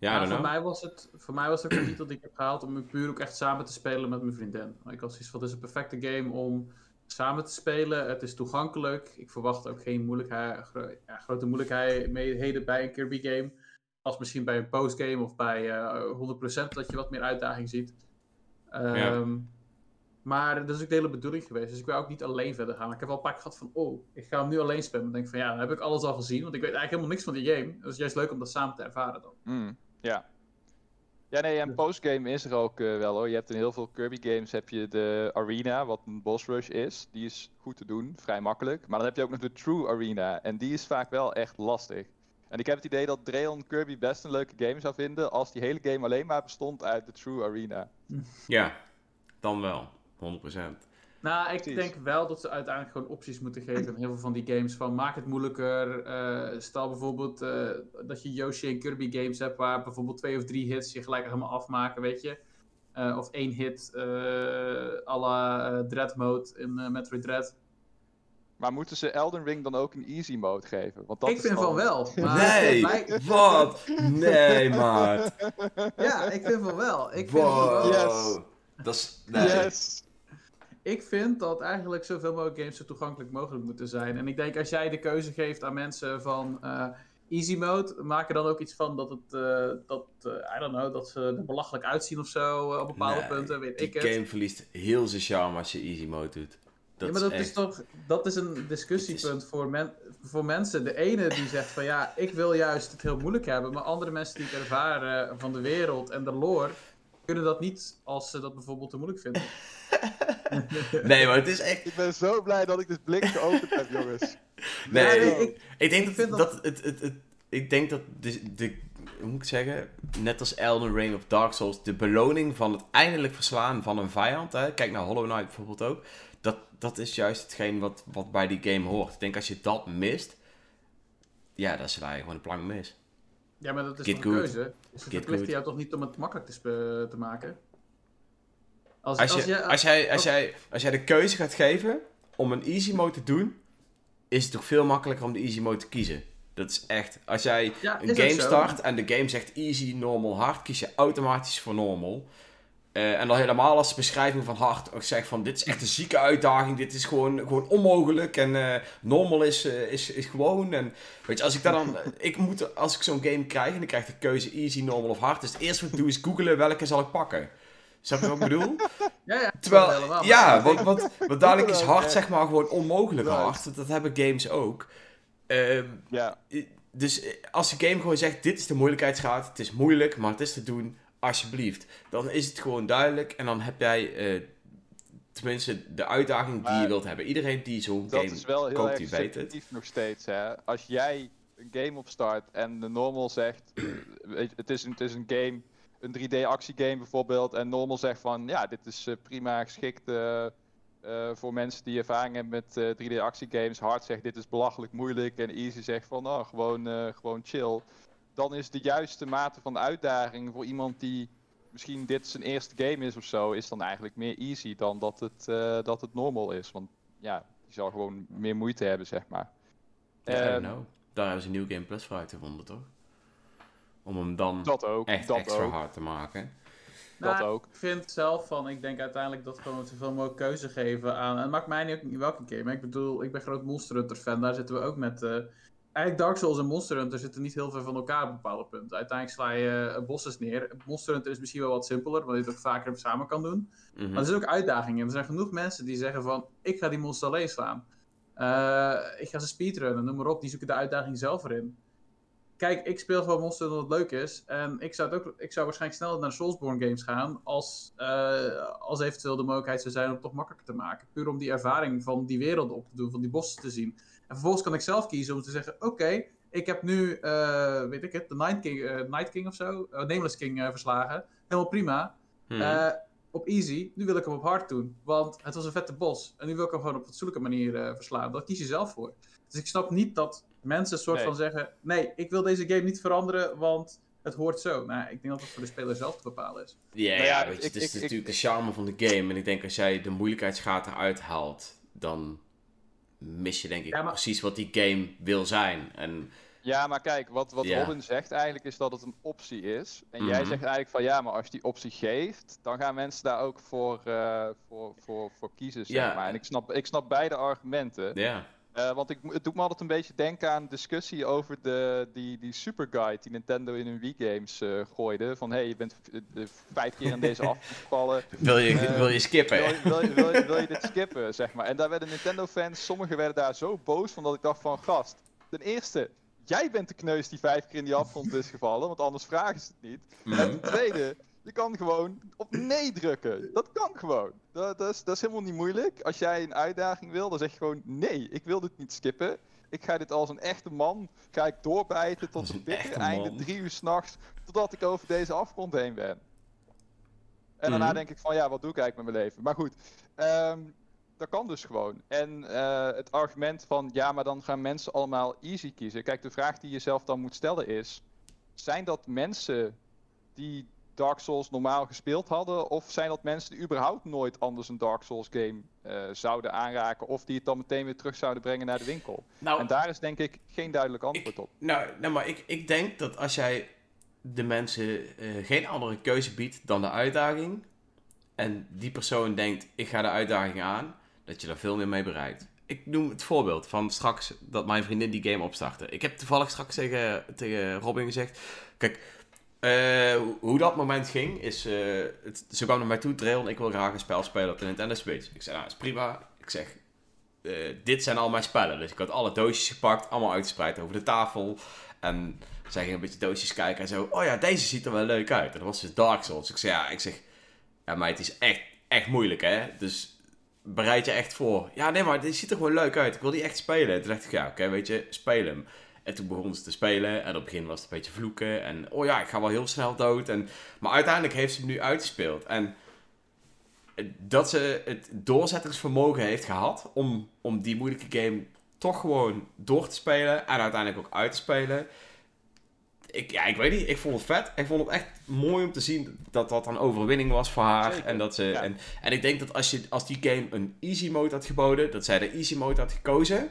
voor mij was het ook een titel die ik heb gehaald om puur ook echt samen te spelen met mijn vriendin. Ik had zoiets van, het is een perfecte game om samen te spelen. Het is toegankelijk. Ik verwacht ook geen grote moeilijkheden bij een Kirby game. Als misschien bij een postgame of bij 100% dat je wat meer uitdaging ziet. Maar dat is ook de hele bedoeling geweest. Dus ik wil ook niet alleen verder gaan. Maar ik heb wel een paar keer gehad van, ik ga hem nu alleen spelen. Dan denk ik van, dan heb ik alles al gezien. Want ik weet eigenlijk helemaal niks van die game. Dus het is juist leuk om dat samen te ervaren dan. Ja. Ja, nee, en postgame is er ook wel, hoor. Je hebt in heel veel Kirby games heb je de arena, wat een boss rush is. Die is goed te doen, vrij makkelijk. Maar dan heb je ook nog de true arena. En die is vaak wel echt lastig. En ik heb het idee dat Dreon Kirby best een leuke game zou vinden als die hele game alleen maar bestond uit de true arena. Ja, dan wel. 100%. Nou, ik denk wel dat ze uiteindelijk gewoon opties moeten geven aan heel veel van die games. Van, maak het moeilijker. Stel bijvoorbeeld dat je Yoshi en Kirby games hebt waar bijvoorbeeld 2 of 3 hits je gelijk helemaal afmaken, weet je. Of 1 hit à la Dread mode in Metroid Dread. Maar moeten ze Elden Ring dan ook een easy mode geven? Want dat ik vind van wel. Maar nee, wat? Nee, maat. Ja, ik vind van wel. Ik vind van wel. Yes. Dat is... Nee. Yes. Ik vind dat eigenlijk zoveel mogelijk games zo toegankelijk mogelijk moeten zijn. En ik denk, als jij de keuze geeft aan mensen van easy mode, maak er dan ook iets van dat het, I don't know, dat ze er belachelijk uitzien of zo op bepaalde punten, weet ik het. Die game verliest heel zijn charme als je easy mode doet. Dat is een discussiepunt voor mensen. De ene die zegt van ik wil juist het heel moeilijk hebben, maar andere mensen die het ervaren van de wereld en de lore kunnen dat niet als ze dat bijvoorbeeld te moeilijk vinden. Nee, maar het is echt... Ik ben zo blij dat ik dit blik geopend heb, jongens. Ik denk dat hoe moet ik zeggen? Net als Elden Ring of Dark Souls, de beloning van het eindelijk verslaan van een vijand, hè? Kijk naar Hollow Knight bijvoorbeeld ook, dat is juist hetgeen wat bij die game hoort. Ik denk, als je dat mist, dan sla je gewoon een plank mis. Ja, maar dat is toch een keuze. Dus het verplicht jou toch niet om het makkelijk te maken? Als jij de keuze gaat geven om een easy mode te doen, is het toch veel makkelijker om de easy mode te kiezen. Dat is echt... Als jij een game start en de game zegt easy, normal, hard, kies je automatisch voor normal. En dan helemaal als de beschrijving van hard ook zegt van dit is echt een zieke uitdaging, dit is gewoon onmogelijk en normal is gewoon. En weet je, als ik als ik zo'n game krijg en ik krijg de keuze easy, normal of hard, dus het eerste wat ik doe is googelen welke zal ik pakken. Snap je wat ik bedoel? Ja. Terwijl, want dadelijk is hard, zeg maar, gewoon onmogelijk hard. Dat hebben games ook. Dus als de game gewoon zegt, dit is de moeilijkheidsgraad, het is moeilijk, maar het is te doen, alsjeblieft. Dan is het gewoon duidelijk en dan heb jij tenminste de uitdaging die je wilt hebben. Iedereen die zo'n game koopt, die weet het. Dat is wel heel erg subjectief nog steeds, hè. Als jij een game opstart en de normal zegt, het is een game, een 3D-actiegame bijvoorbeeld, en normal zegt van, ja, dit is prima geschikt voor mensen die ervaring hebben met 3D-actiegames. Hard zegt, dit is belachelijk moeilijk. En easy zegt van, oh, gewoon chill. Dan is de juiste mate van uitdaging voor iemand die misschien dit zijn eerste game is of zo, is dan eigenlijk meer easy dan dat het normal is. Want ja, die zal gewoon meer moeite hebben, zeg maar. I don't know. Daar hebben ze New Game Plus voor uitgevonden, toch? Om hem dan extra hard te maken. Dat ook. Ik vind zelf van, ik denk uiteindelijk dat gewoon zoveel mogelijk keuze geven aan. En het maakt mij niet welke game. Maar ik bedoel, ik ben groot Monster Hunter fan. Daar zitten we ook met. Eigenlijk Dark Souls en Monster Hunter zitten niet heel ver van elkaar op bepaalde punten. Uiteindelijk sla je bosses neer. Monster Hunter is misschien wel wat simpeler, want je het ook vaker samen kan doen. Mm-hmm. Maar er zitten ook uitdagingen. Er zijn genoeg mensen die zeggen van, ik ga die monster alleen slaan. Ik ga ze speedrunnen, noem maar op. Die zoeken de uitdaging zelf erin. Kijk, ik speel gewoon Monster Hunter omdat het leuk is. En ik zou waarschijnlijk sneller naar Soulsborne games gaan als eventueel de mogelijkheid zou zijn om het toch makkelijker te maken. Puur om die ervaring van die wereld op te doen, van die bossen te zien. En vervolgens kan ik zelf kiezen om te zeggen, oké, ik heb nu, de Night King of zo, Nameless King verslagen. Helemaal prima. Op easy, nu wil ik hem op hard doen, want het was een vette bos. En nu wil ik hem gewoon op fatsoenlijke manier verslaan. Daar kies je zelf voor. Dus ik snap niet dat mensen van zeggen, nee, ik wil deze game niet veranderen, want het hoort zo. Nou, ik denk dat het voor de speler zelf te bepalen is. Het is natuurlijk de charme van de game. En ik denk, als jij de moeilijkheidsgraad eruit haalt, dan mis je denk ik precies wat die game wil zijn. En ja, maar kijk, wat Robin zegt eigenlijk is dat het een optie is. En jij zegt eigenlijk van, ja, maar als je die optie geeft, dan gaan mensen daar ook voor kiezen, zeg maar. En ik snap beide argumenten. Ja. Want het doet me altijd een beetje denken aan discussie over die superguide die Nintendo in hun Wii-games gooide. Van, hey, je bent 5 keer in deze afgevallen. Wil je skippen? Wil je dit skippen, zeg maar. En daar werden Nintendo-fans, sommigen werden daar zo boos van dat ik dacht van, gast, ten eerste, jij bent de kneus die 5 keer in die afgrond is gevallen, want anders vragen ze het niet. En ten tweede, je kan gewoon op nee drukken. Dat kan gewoon. Dat is helemaal niet moeilijk. Als jij een uitdaging wil, dan zeg je gewoon, nee, ik wil dit niet skippen. Ik ga dit als een echte man, ga ik doorbijten tot het bittere einde, 3 uur 's nachts, totdat ik over deze afgrond heen ben. En daarna denk ik van, ja, wat doe ik eigenlijk met mijn leven? Maar goed, dat kan dus gewoon. En het argument van, ja, maar dan gaan mensen allemaal easy kiezen. Kijk, de vraag die je zelf dan moet stellen is, zijn dat mensen die Dark Souls normaal gespeeld hadden, of zijn dat mensen die überhaupt nooit anders een Dark Souls game zouden aanraken, of die het dan meteen weer terug zouden brengen naar de winkel? Nou, en daar is denk ik geen duidelijk antwoord op. Maar ik denk dat als jij de mensen geen andere keuze biedt dan de uitdaging, en die persoon denkt, ik ga de uitdaging aan, dat je daar veel meer mee bereikt. Ik noem het voorbeeld van straks dat mijn vriendin die game opstartte. Ik heb toevallig straks tegen Robin gezegd, kijk, hoe dat moment ging, is ze kwam naar mij toe, Dreon, ik wil graag een spel spelen op de Nintendo Switch. Ik zei, nou, is prima. Ik zeg, dit zijn al mijn spellen. Dus ik had alle doosjes gepakt, allemaal uitgespreid over de tafel. En zij ging een beetje doosjes kijken en zo, oh ja, deze ziet er wel leuk uit. En dat was dus Dark Souls. Ik zeg, maar het is echt moeilijk, hè. Dus bereid je echt voor. Ja, nee, maar dit ziet er gewoon leuk uit. Ik wil die echt spelen. Toen dacht ik, ja, oké, weet je, speel hem. En toen begon ze te spelen en op het begin was het een beetje vloeken. En oh ja, ik ga wel heel snel dood. Maar uiteindelijk heeft ze hem nu uitgespeeld. En dat ze het doorzettingsvermogen heeft gehad om die moeilijke game toch gewoon door te spelen. En uiteindelijk ook uit te spelen. Ik weet niet, ik vond het vet. Ik vond het echt mooi om te zien dat dat een overwinning was voor haar. Zeker, en, dat ze, ja. En ik denk dat als die game een easy mode had geboden, dat zij de easy mode had gekozen.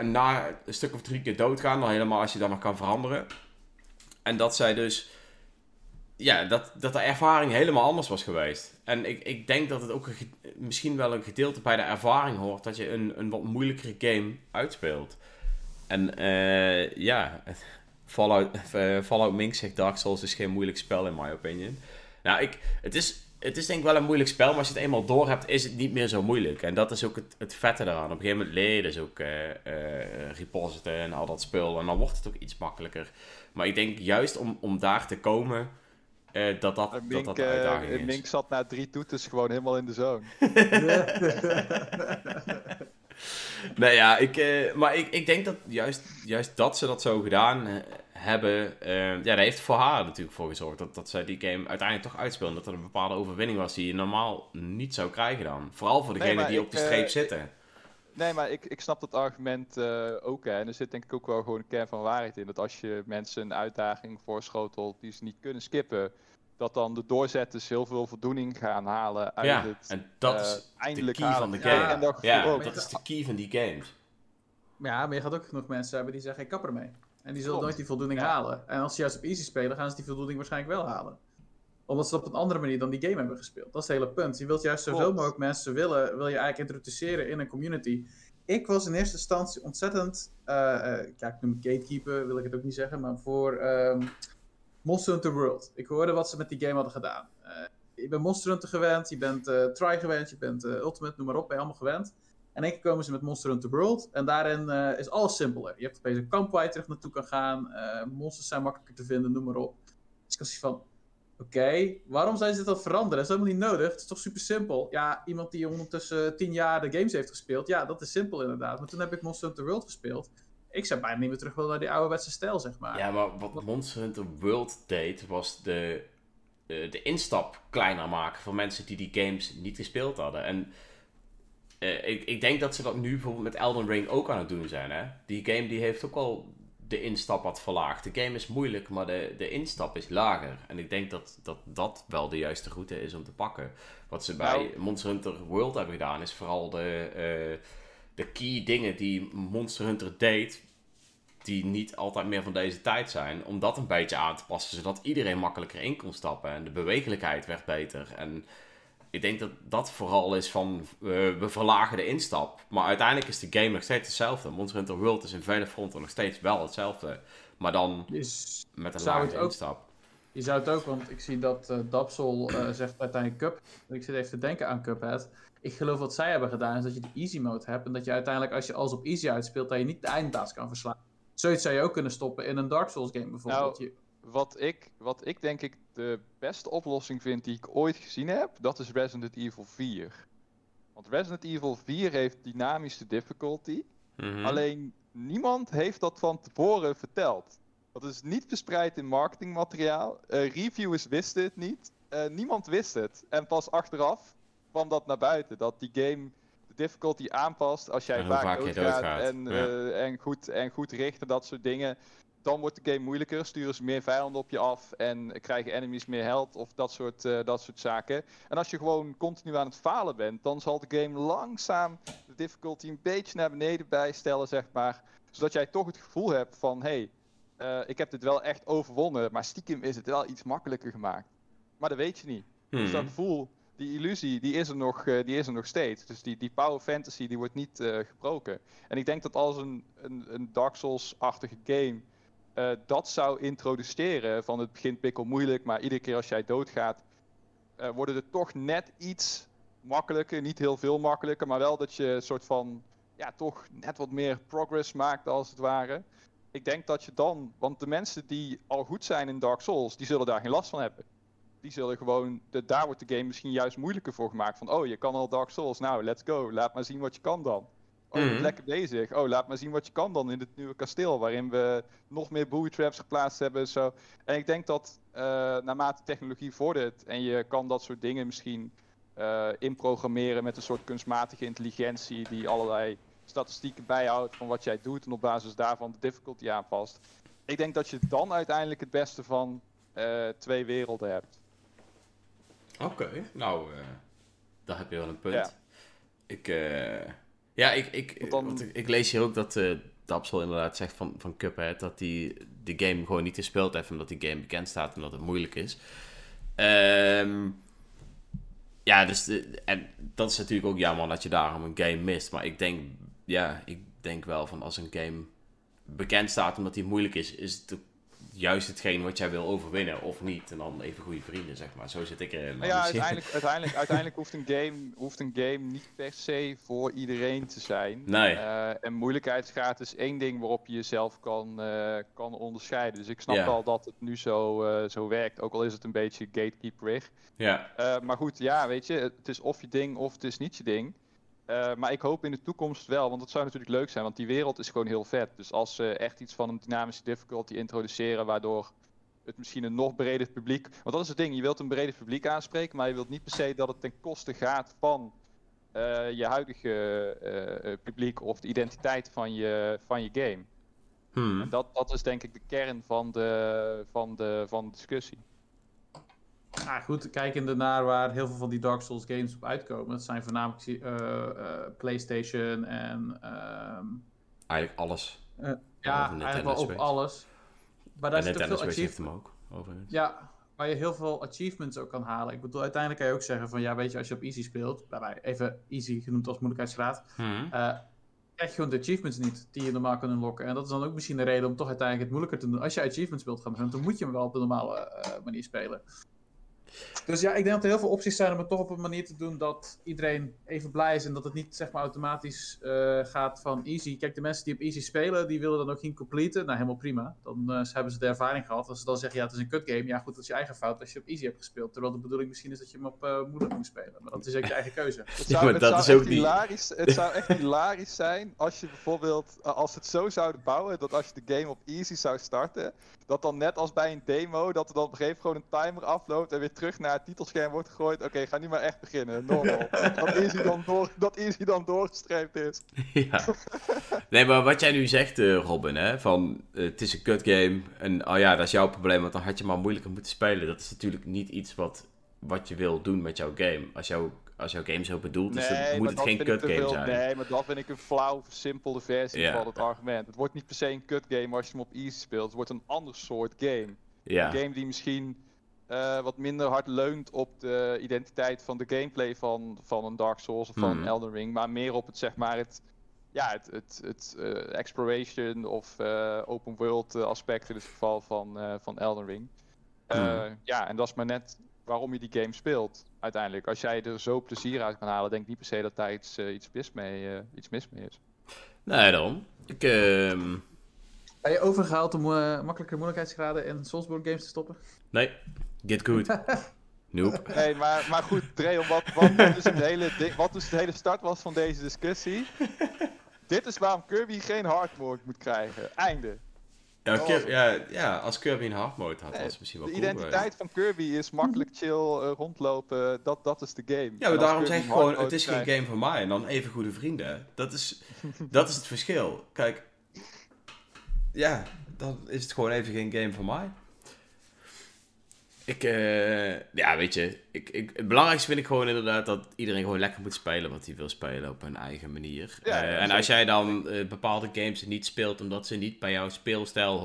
Na een stuk of 3 keer doodgaan, dan helemaal als je dat nog kan veranderen. En dat zij dus, ja, dat de ervaring helemaal anders was geweest. En ik denk dat het ook misschien wel een gedeelte bij de ervaring hoort, dat je een wat moeilijkere game uitspeelt. En Fallout Mink zegt Dark Souls is geen moeilijk spel in my opinion. Nou, het is het is denk ik wel een moeilijk spel, maar als je het eenmaal door hebt, is het niet meer zo moeilijk. En dat is ook het vette eraan. Op een gegeven moment leer je dus ook repositen en al dat spul. En dan wordt het ook iets makkelijker. Maar ik denk juist om daar te komen, dat de uitdaging is. Mink zat na 3 toeters gewoon helemaal in de zone. Nou ja, ik denk dat juist dat ze dat zo gedaan hebben, dat heeft voor haar natuurlijk voor gezorgd. Dat zij die game uiteindelijk toch uitspeelde. Dat er een bepaalde overwinning was die je normaal niet zou krijgen dan. Vooral voor degenen die op de streep zitten. Nee, maar ik snap dat argument ook. Hè. En er zit denk ik ook wel gewoon een kern van waarheid in. Dat als je mensen een uitdaging voorschotelt die ze niet kunnen skippen, dat dan de doorzetters heel veel voldoening gaan halen uit het en dat is de key van de game. Dat is de key van die games. Ja, maar je gaat ook nog mensen hebben die zeggen, ik kap ermee. En die zullen nooit die voldoening halen. En als ze juist op easy spelen, gaan ze die voldoening waarschijnlijk wel halen. Omdat ze op een andere manier dan die game hebben gespeeld. Dat is het hele punt. Je wilt juist zoveel mogelijk mensen wil je eigenlijk introduceren in een community. Ik was in eerste instantie ontzettend, ik noem het gatekeeper, wil ik het ook niet zeggen, maar voor Monster Hunter World. Ik hoorde wat ze met die game hadden gedaan. Je bent Monster Hunter gewend, je bent Try gewend, je bent Ultimate, noem maar op, ben je allemaal gewend. En één keer komen ze met Monster Hunter World en daarin is alles simpeler. Je hebt opeens een kamp waar je terug naartoe kan gaan, monsters zijn makkelijker te vinden, noem maar op. Dus ik was van, oké, waarom zijn ze dit al veranderen? Dat is helemaal niet nodig, het is toch super simpel. Ja, iemand die ondertussen 10 jaar de games heeft gespeeld, ja, dat is simpel inderdaad. Maar toen heb ik Monster Hunter World gespeeld. Ik zou bijna niet meer terug willen naar die ouderwetse stijl, zeg maar. Ja, maar wat Monster Hunter World deed, was de instap kleiner maken voor mensen die die games niet gespeeld hadden. En ik denk dat ze dat nu bijvoorbeeld met Elden Ring ook aan het doen zijn, hè. Die game die heeft ook al de instap wat verlaagd. De game is moeilijk, maar de instap is lager. En ik denk dat wel de juiste route is om te pakken. Wat ze bij Monster Hunter World hebben gedaan, is vooral de key dingen die Monster Hunter deed, die niet altijd meer van deze tijd zijn, om dat een beetje aan te passen, zodat iedereen makkelijker in kon stappen. En de bewegelijkheid werd beter. En ik denk dat dat vooral is van, we verlagen de instap. Maar uiteindelijk is de game nog steeds hetzelfde. Monster Hunter World is in vele fronten nog steeds wel hetzelfde. Maar dan met een lagere instap. Je zou het ook, want ik zie dat Dapsol zegt uiteindelijk Cup. Ik zit even te denken aan Cuphead. Ik geloof wat zij hebben gedaan is dat je de easy mode hebt. En dat je uiteindelijk, als je alles op easy uitspeelt, dat je niet de eindbaas kan verslaan. Zoiets zou je ook kunnen stoppen in een Dark Souls game bijvoorbeeld. Nou, wat ik denk ik de beste oplossing vind die ik ooit gezien heb, dat is Resident Evil 4. Want Resident Evil 4 heeft dynamische difficulty. Mm-hmm. Alleen niemand heeft dat van tevoren verteld. Dat is niet verspreid in marketingmateriaal. Reviewers wisten het niet. Niemand wist het. En pas achteraf kwam dat naar buiten. Dat die game de difficulty aanpast. Als jij vaak doodgaat en goed richt en dat soort dingen. Dan wordt de game moeilijker. Sturen ze meer vijanden op je af. En krijgen enemies meer health. Of dat soort zaken. En als je gewoon continu aan het falen bent. Dan zal de game langzaam de difficulty een beetje naar beneden bijstellen. Zeg maar, zodat jij toch het gevoel hebt van, hey, ik heb dit wel echt overwonnen, maar stiekem is het wel iets makkelijker gemaakt. Maar dat weet je niet. Dus dat gevoel, die illusie, die is er nog steeds. Dus die power fantasy, die wordt niet gebroken. En ik denk dat als een Dark Souls-achtige game dat zou introduceren, van het begint pikkel moeilijk, maar iedere keer als jij doodgaat, worden er toch net iets makkelijker, niet heel veel makkelijker, maar wel dat je een soort van, ja, toch net wat meer progress maakt als het ware. Ik denk dat je dan, want de mensen die al goed zijn in Dark Souls, die zullen daar geen last van hebben. Die zullen gewoon, daar wordt de game misschien juist moeilijker voor gemaakt. Van, oh, je kan al Dark Souls, nou, let's go, laat maar zien wat je kan dan. Oh, je bent lekker bezig. Oh, laat maar zien wat je kan dan in dit nieuwe kasteel, waarin we nog meer booby traps geplaatst hebben. Zo. En ik denk dat naarmate technologie vordert en je kan dat soort dingen misschien inprogrammeren met een soort kunstmatige intelligentie die allerlei statistieken bijhoudt van wat jij doet en op basis daarvan de difficulty aanpast. Ik denk dat je dan uiteindelijk het beste van 2 werelden hebt. Oké. Nou, daar heb je wel een punt. Ja. Ik lees hier ook dat Dapsel inderdaad zegt van Cuphead dat hij de game gewoon niet gespeeld heeft omdat die game bekend staat en dat het moeilijk is. Ja, dus en dat is natuurlijk ook jammer dat je daarom een game mist. Maar ik denk wel van als een game bekend staat omdat die moeilijk is, is het juist hetgeen wat jij wil overwinnen of niet. En dan even goede vrienden, zeg maar. Zo zit ik erin. Ja, uiteindelijk hoeft een game niet per se voor iedereen te zijn. Nee. En moeilijkheidsgraad is één ding waarop je jezelf kan onderscheiden. Dus ik snap wel dat het nu zo werkt. Ook al is het een beetje gatekeeperig. Ja. Maar goed, ja, weet je. Het is of je ding of het is niet je ding. Maar ik hoop in de toekomst wel, want dat zou natuurlijk leuk zijn, want die wereld is gewoon heel vet. Dus als ze echt iets van een dynamische difficulty introduceren, waardoor het misschien een nog breder publiek... Want dat is het ding, je wilt een breder publiek aanspreken, maar je wilt niet per se dat het ten koste gaat van je huidige publiek of de identiteit van je game. En dat is denk ik de kern van de discussie. Nou goed, kijkende naar waar heel veel van die Dark Souls games op uitkomen. Dat zijn voornamelijk PlayStation en... eigenlijk alles. Ja, eigenlijk wel op alles. Maar daar zit Nintendo veel Switch heeft hem ook. Overigens. Ja, waar je heel veel achievements ook kan halen. Ik bedoel, uiteindelijk kan je ook zeggen van... Ja, weet je, als je op easy speelt... Daarbij even easy genoemd als moeilijkheidsgraad... krijg je gewoon de achievements niet die je normaal kan unlocken. En dat is dan ook misschien de reden om toch uiteindelijk het moeilijker te doen. Als je achievements wilt gaan doen, dan moet je hem wel op de normale manier spelen. Dus ja, ik denk dat er heel veel opties zijn om het toch op een manier te doen dat iedereen even blij is en dat het niet zeg maar automatisch gaat van easy. Kijk, de mensen die op easy spelen, die willen dan ook geen completen. Nou, helemaal prima. Dan hebben ze de ervaring gehad. Als ze dan zeggen, ja, het is een cut game. Ja, goed, dat is je eigen fout als je op easy hebt gespeeld. Terwijl de bedoeling misschien is dat je hem op moeilijk moet spelen. Maar dat is echt je eigen keuze. Het zou echt hilarisch zijn als je bijvoorbeeld, als het zo zouden bouwen, dat als je de game op easy zou starten, dat dan net als bij een demo, dat er dan op een gegeven moment gewoon een timer afloopt en weer terug naar het titelscherm wordt gegooid. Oké, ga nu maar echt beginnen. Normal. Dat easy dan doorgestreept is. Ja. Nee, maar wat jij nu zegt, Robin, hè, van het is een cut game en oh ja, dat is jouw probleem, want dan had je maar moeilijker moeten spelen. Dat is natuurlijk niet iets wat je wil doen met jouw game. Als jouw game zo bedoeld is, dan moet het geen cut game zijn. Nee, maar dat vind ik een flauw, versimpelde versie van het argument. Het wordt niet per se een cut game als je hem op easy speelt. Het wordt een ander soort game. Ja. Een game die misschien wat minder hard leunt op de identiteit van de gameplay van een Dark Souls of van Elden Ring, maar meer op het, zeg maar, het exploration of open world aspect in het geval van Elden Ring. Ja, en dat is maar net waarom je die game speelt uiteindelijk. Als jij er zo plezier uit kan halen, denk ik niet per se dat daar iets mis mee is. Nee, dan. Ben je overgehaald om makkelijke moeilijkheidsgraden en Soulsborne games te stoppen? Nee. Get good. Nope. Nee, maar goed, Dreon, wat dus het hele start was van deze discussie. Dit is waarom Kirby geen hard mode moet krijgen. Einde. Ja, als Kirby een hard mode had, was het misschien wel cool. De identiteit van Kirby is makkelijk chill rondlopen. Dat is de game. Ja, maar daarom zeg ik gewoon, het is geen game van mij. En dan even goede vrienden. Dat is het verschil. Kijk. Ja, dan is het gewoon even geen game van mij. Het belangrijkste vind ik gewoon inderdaad dat iedereen gewoon lekker moet spelen wat hij wil spelen op hun eigen manier. Ja, en als jij dan bepaalde games niet speelt omdat ze niet bij jouw speelstijl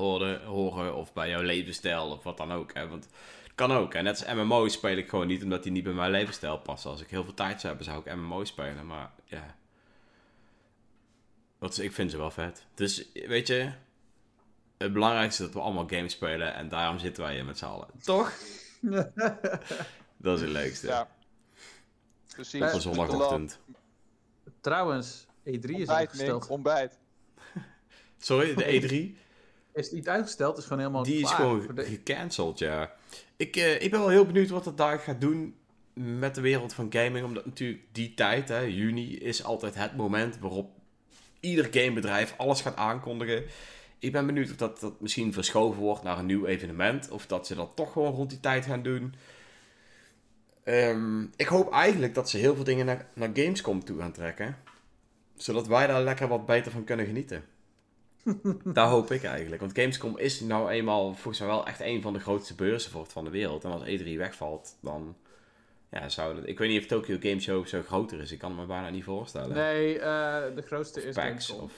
horen of bij jouw levensstijl of wat dan ook. Hè? Want het kan ook. En net als MMO's speel ik gewoon niet omdat die niet bij mijn levensstijl passen. Als ik heel veel tijd zou hebben, zou ik MMO's spelen. Maar ja, ik vind ze wel vet. Dus weet je, het belangrijkste is dat we allemaal games spelen en daarom zitten wij hier met z'n allen. Toch? Dat is het leukste. Ja. Precies. Op een zondagochtend. Trouwens, E3 is uitgesteld. Nick, ontbijt. Sorry, de E3? Is niet uitgesteld, is gewoon helemaal klaar. Die is gewoon gecanceld, ja. Ik ben wel heel benieuwd wat het daar gaat doen met de wereld van gaming. Omdat natuurlijk die tijd, hè, juni, is altijd het moment waarop ieder gamebedrijf alles gaat aankondigen. Ik ben benieuwd of dat misschien verschoven wordt naar een nieuw evenement. Of dat ze dat toch gewoon rond die tijd gaan doen. Ik hoop eigenlijk dat ze heel veel dingen naar Gamescom toe gaan trekken. Zodat wij daar lekker wat beter van kunnen genieten. Daar hoop ik eigenlijk. Want Gamescom is nou eenmaal volgens mij wel echt een van de grootste beurzen van de wereld. En als E3 wegvalt, dan... Ja, ik weet niet of Tokyo Game Show zo groter is. Ik kan het me bijna niet voorstellen. Nee, de grootste is Gamescom.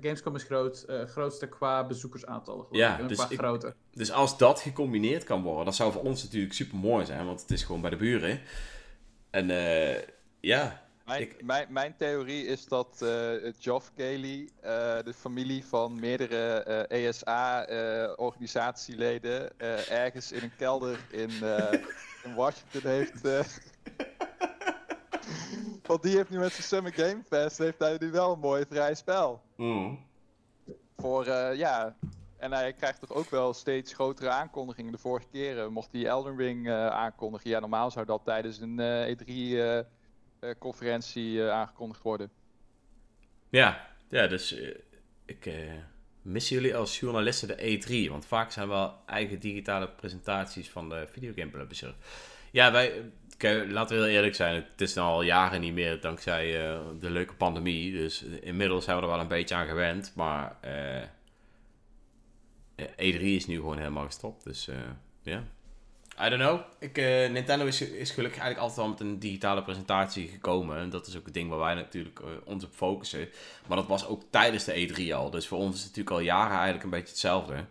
Gamescom is grootste qua bezoekersaantallen. Ja, dus als dat gecombineerd kan worden, dat zou voor ons natuurlijk super mooi zijn. Want het is gewoon bij de buren. En ja, Mijn theorie is dat Geoff Keighley, de familie van meerdere ESA-organisatieleden, ergens in een kelder in Washington heeft... Want die heeft nu met zijn Summer Game Fest, heeft hij nu wel een mooi vrij spel. Mm. Voor, ja... En hij krijgt toch ook wel steeds grotere aankondigingen. De vorige keren mocht hij Elden Ring aankondigen. Ja, normaal zou dat tijdens een E3-conferentie aangekondigd worden. Ja, dus ik mis jullie als journalisten de E3. Want vaak zijn wel eigen digitale presentaties van de videogamepublishers. Ja, laten we heel eerlijk zijn. Het is al jaren niet meer dankzij de leuke pandemie. Dus inmiddels zijn we er wel een beetje aan gewend. Maar... E3 is nu gewoon helemaal gestopt, dus yeah. I don't know. Nintendo is gelukkig eigenlijk altijd al met een digitale presentatie gekomen. En dat is ook het ding waar wij natuurlijk ons op focussen. Maar dat was ook tijdens de E3 al. Dus voor ons is het natuurlijk al jaren eigenlijk een beetje hetzelfde.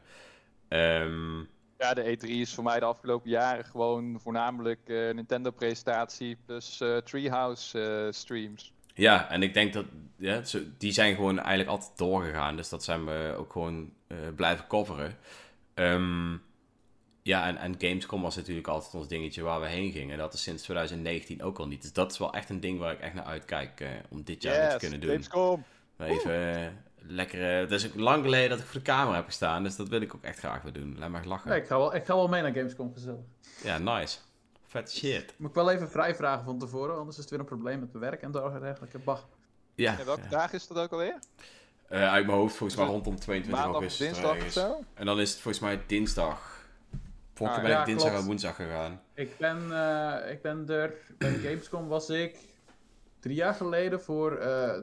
Ja, de E3 is voor mij de afgelopen jaren gewoon voornamelijk Nintendo-presentatie plus Treehouse-streams. Ja, en ik denk dat die zijn gewoon eigenlijk altijd doorgegaan. Dus dat zijn we ook gewoon blijven coveren. Ja, en Gamescom was natuurlijk altijd ons dingetje waar we heen gingen. Dat is sinds 2019 ook al niet. Dus dat is wel echt een ding waar ik echt naar uitkijk om dit jaar te kunnen doen. Gamescom! Even lekker... Het is ook lang geleden dat ik voor de camera heb gestaan. Dus dat wil ik ook echt graag weer doen. Laat maar lachen. Nee, ik ga wel mee naar Gamescom gezellig. Ja, nice. Vet shit. Moet ik wel even vrijvragen van tevoren, anders is het weer een probleem met mijn werk en dergelijke. Bah. Ja. En welke dag is dat ook alweer? Uit mijn hoofd volgens mij rondom 22 augustus. Dinsdag of zo? En dan is het volgens mij dinsdag. Volgens mij ben ik dinsdag en woensdag gegaan. Bij Gamescom was ik 3 jaar geleden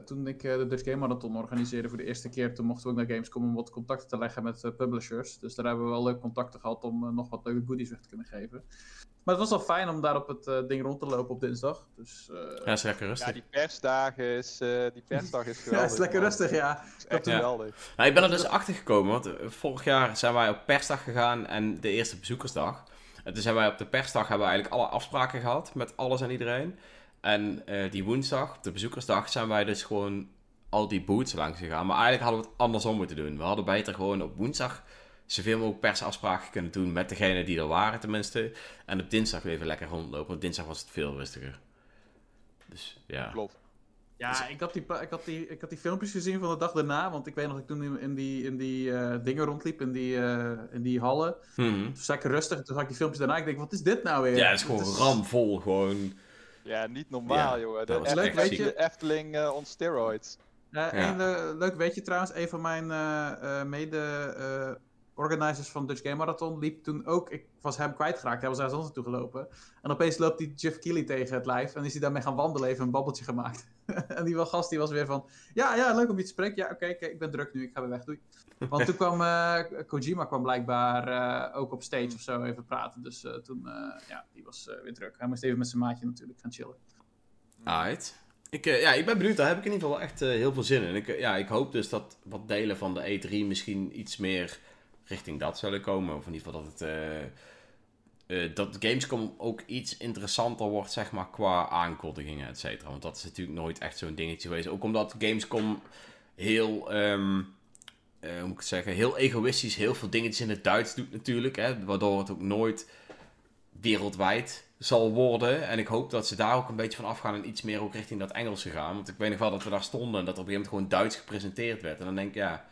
toen ik de Dutch Game Marathon organiseerde voor de eerste keer. Toen mochten we ook naar Gamescom om wat contacten te leggen met publishers. Dus daar hebben we wel leuke contacten gehad om nog wat leuke goodies weg te kunnen geven. Maar het was wel fijn om daar op het ding rond te lopen op dinsdag. Dus, ja, is lekker rustig. Ja, die persdag is geweldig. Ja, is lekker rustig, ja. Echt geweldig. Nou, ik ben er dus achter gekomen, want vorig jaar zijn wij op persdag gegaan en de eerste bezoekersdag. En toen zijn wij op de persdag hebben we eigenlijk alle afspraken gehad met alles en iedereen. En die woensdag, op de bezoekersdag, zijn wij dus gewoon al die booths langs gegaan. Maar eigenlijk hadden we het andersom moeten doen. We hadden beter gewoon op woensdag... zoveel mogelijk persafspraken kunnen doen met degene die er waren tenminste. En op dinsdag weer even lekker rondlopen, want dinsdag was het veel rustiger. Dus ja. Klopt. Ja, dus... ik had die filmpjes gezien van de dag daarna, want ik weet nog dat ik toen in die dingen rondliep, in die hallen. Mm-hmm. Toen was ik rustig en toen had ik die filmpjes daarna. Ik denk, wat is dit nou weer? Ja, het is gewoon ramvol gewoon. Ja, niet normaal, joh. Dat was leuk, weet je, Efteling on steroids. Leuk, weet je trouwens, een van mijn mede... Organisers van Dutch Game Marathon liep toen ook... Ik was hem kwijtgeraakt. Hij was daar anders naartoe gelopen. En opeens loopt die Geoff Keighley tegen het lijf. En is hij daarmee gaan wandelen. Even een babbeltje gemaakt. En die gast die was weer van... Ja, leuk om je te spreken. Ja, oké, ik ben druk nu. Ik ga weer weg. Doei. Want toen kwam... Kojima kwam blijkbaar ook op stage of zo even praten. Dus die was weer druk. Hij moest even met zijn maatje natuurlijk gaan chillen. Alright. Ik ben benieuwd. Daar heb ik in ieder geval echt heel veel zin in. Ik hoop dus dat wat delen van de E3 misschien iets meer... richting dat zullen komen. Of in ieder geval dat het... dat Gamescom ook iets interessanter wordt, zeg maar, qua aankondigingen, et cetera. Want dat is natuurlijk nooit echt zo'n dingetje geweest. Ook omdat Gamescom heel... hoe moet ik het zeggen? Heel egoïstisch, heel veel dingetjes in het Duits doet natuurlijk. Hè, waardoor het ook nooit wereldwijd zal worden. En ik hoop dat ze daar ook een beetje van afgaan en iets meer ook richting dat Engelse gaan. Want ik weet nog wel dat we daar stonden en dat er op een gegeven moment gewoon Duits gepresenteerd werd. En dan denk ik, ja...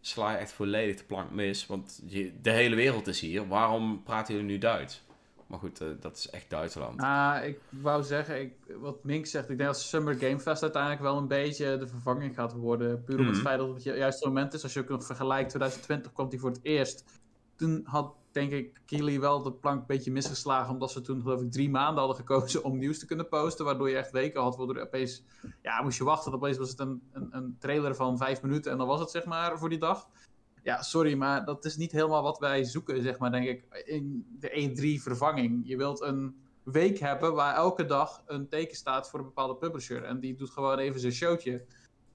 sla je echt volledig de plank mis. Want de hele wereld is hier. Waarom praten jullie nu Duits? Maar goed, dat is echt Duitsland. Ik wou zeggen, wat Mink zegt... ik denk dat Summer Game Fest uiteindelijk wel een beetje de vervanging gaat worden. Puur om het feit dat het juist het moment is. Als je ook nog vergelijkt, 2020 kwam die voor het eerst. Toen had, denk ik, Keighley wel de plank een beetje misgeslagen... omdat ze toen, geloof ik, 3 maanden hadden gekozen om nieuws te kunnen posten... waardoor je echt weken had, waardoor er opeens... ja, moest je wachten, opeens was het een trailer van 5 minuten... en dan was het, zeg maar, voor die dag. Ja, sorry, maar dat is niet helemaal wat wij zoeken, zeg maar, denk ik... in de E3-vervanging. Je wilt een week hebben waar elke dag een teken staat voor een bepaalde publisher... en die doet gewoon even zijn showtje...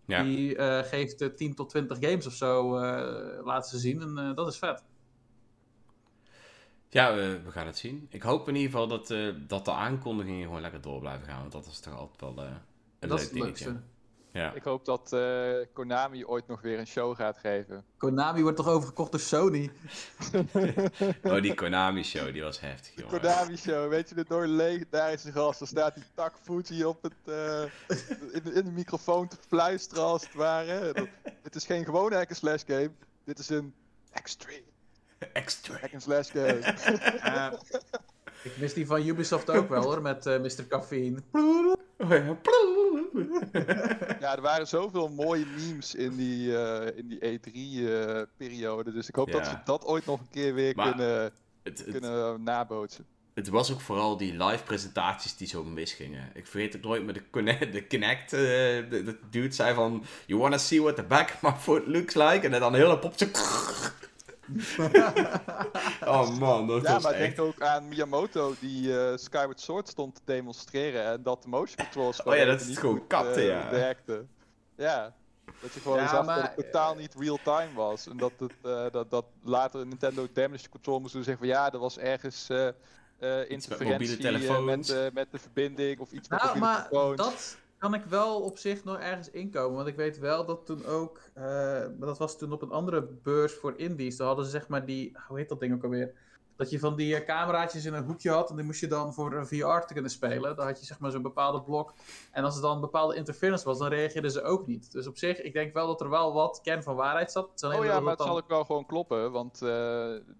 Ja. Die geeft 10 tot 20 games of zo, laten ze zien, en dat is vet. Ja, we gaan het zien. Ik hoop in ieder geval dat de aankondigingen gewoon lekker door blijven gaan. Want dat is toch altijd wel dat is het leukste. Ja. Ik hoop dat Konami ooit nog weer een show gaat geven. Konami wordt toch overgekocht door Sony? Oh, die Konami-show, die was heftig, joh. De Konami-show, weet je dit nooit? Legendarische gast. Dan staat die Tak Fuji op het, in de microfoon te fluisteren, als het ware. Het is geen gewone hack-and-slash game. Dit is een extreme hack-and-slash game. Ik mis die van Ubisoft ook wel, hoor, met Mr. Caffeine. Ja, er waren zoveel mooie memes in die E3-periode. Dus ik hoop dat ze dat ooit nog een keer weer kunnen nabootsen. Het was ook vooral die live presentaties die zo misgingen. Ik vergeet het nooit, maar de Kinect, de dude zei van... You wanna see what the back of my foot looks like? En dan een hele pop zo... Oh man, dat was maar echt... denk ook aan Miyamoto die Skyward Sword stond te demonstreren en dat de motion controls van dat is niet gewoon kapte, ja, dat je gewoon zag dat het totaal niet real-time was en dat het dat later Nintendo Damage Control moest doen zeggen van ja, dat was ergens interferentie met de verbinding of iets met mobiele telefoons. Dat... kan ik wel op zich nog ergens inkomen. Want ik weet wel dat toen ook... dat was toen op een andere beurs voor indies. Daar hadden ze zeg maar die... Hoe heet dat ding ook alweer? Dat je van die cameraatjes in een hoekje had. En die moest je dan voor een VR te kunnen spelen. Dan had je zeg maar zo'n bepaalde blok. En als er dan een bepaalde interference was, dan reageerden ze ook niet. Dus op zich, ik denk wel dat er wel wat kern van waarheid zat. Maar het zal ook wel gewoon kloppen. Want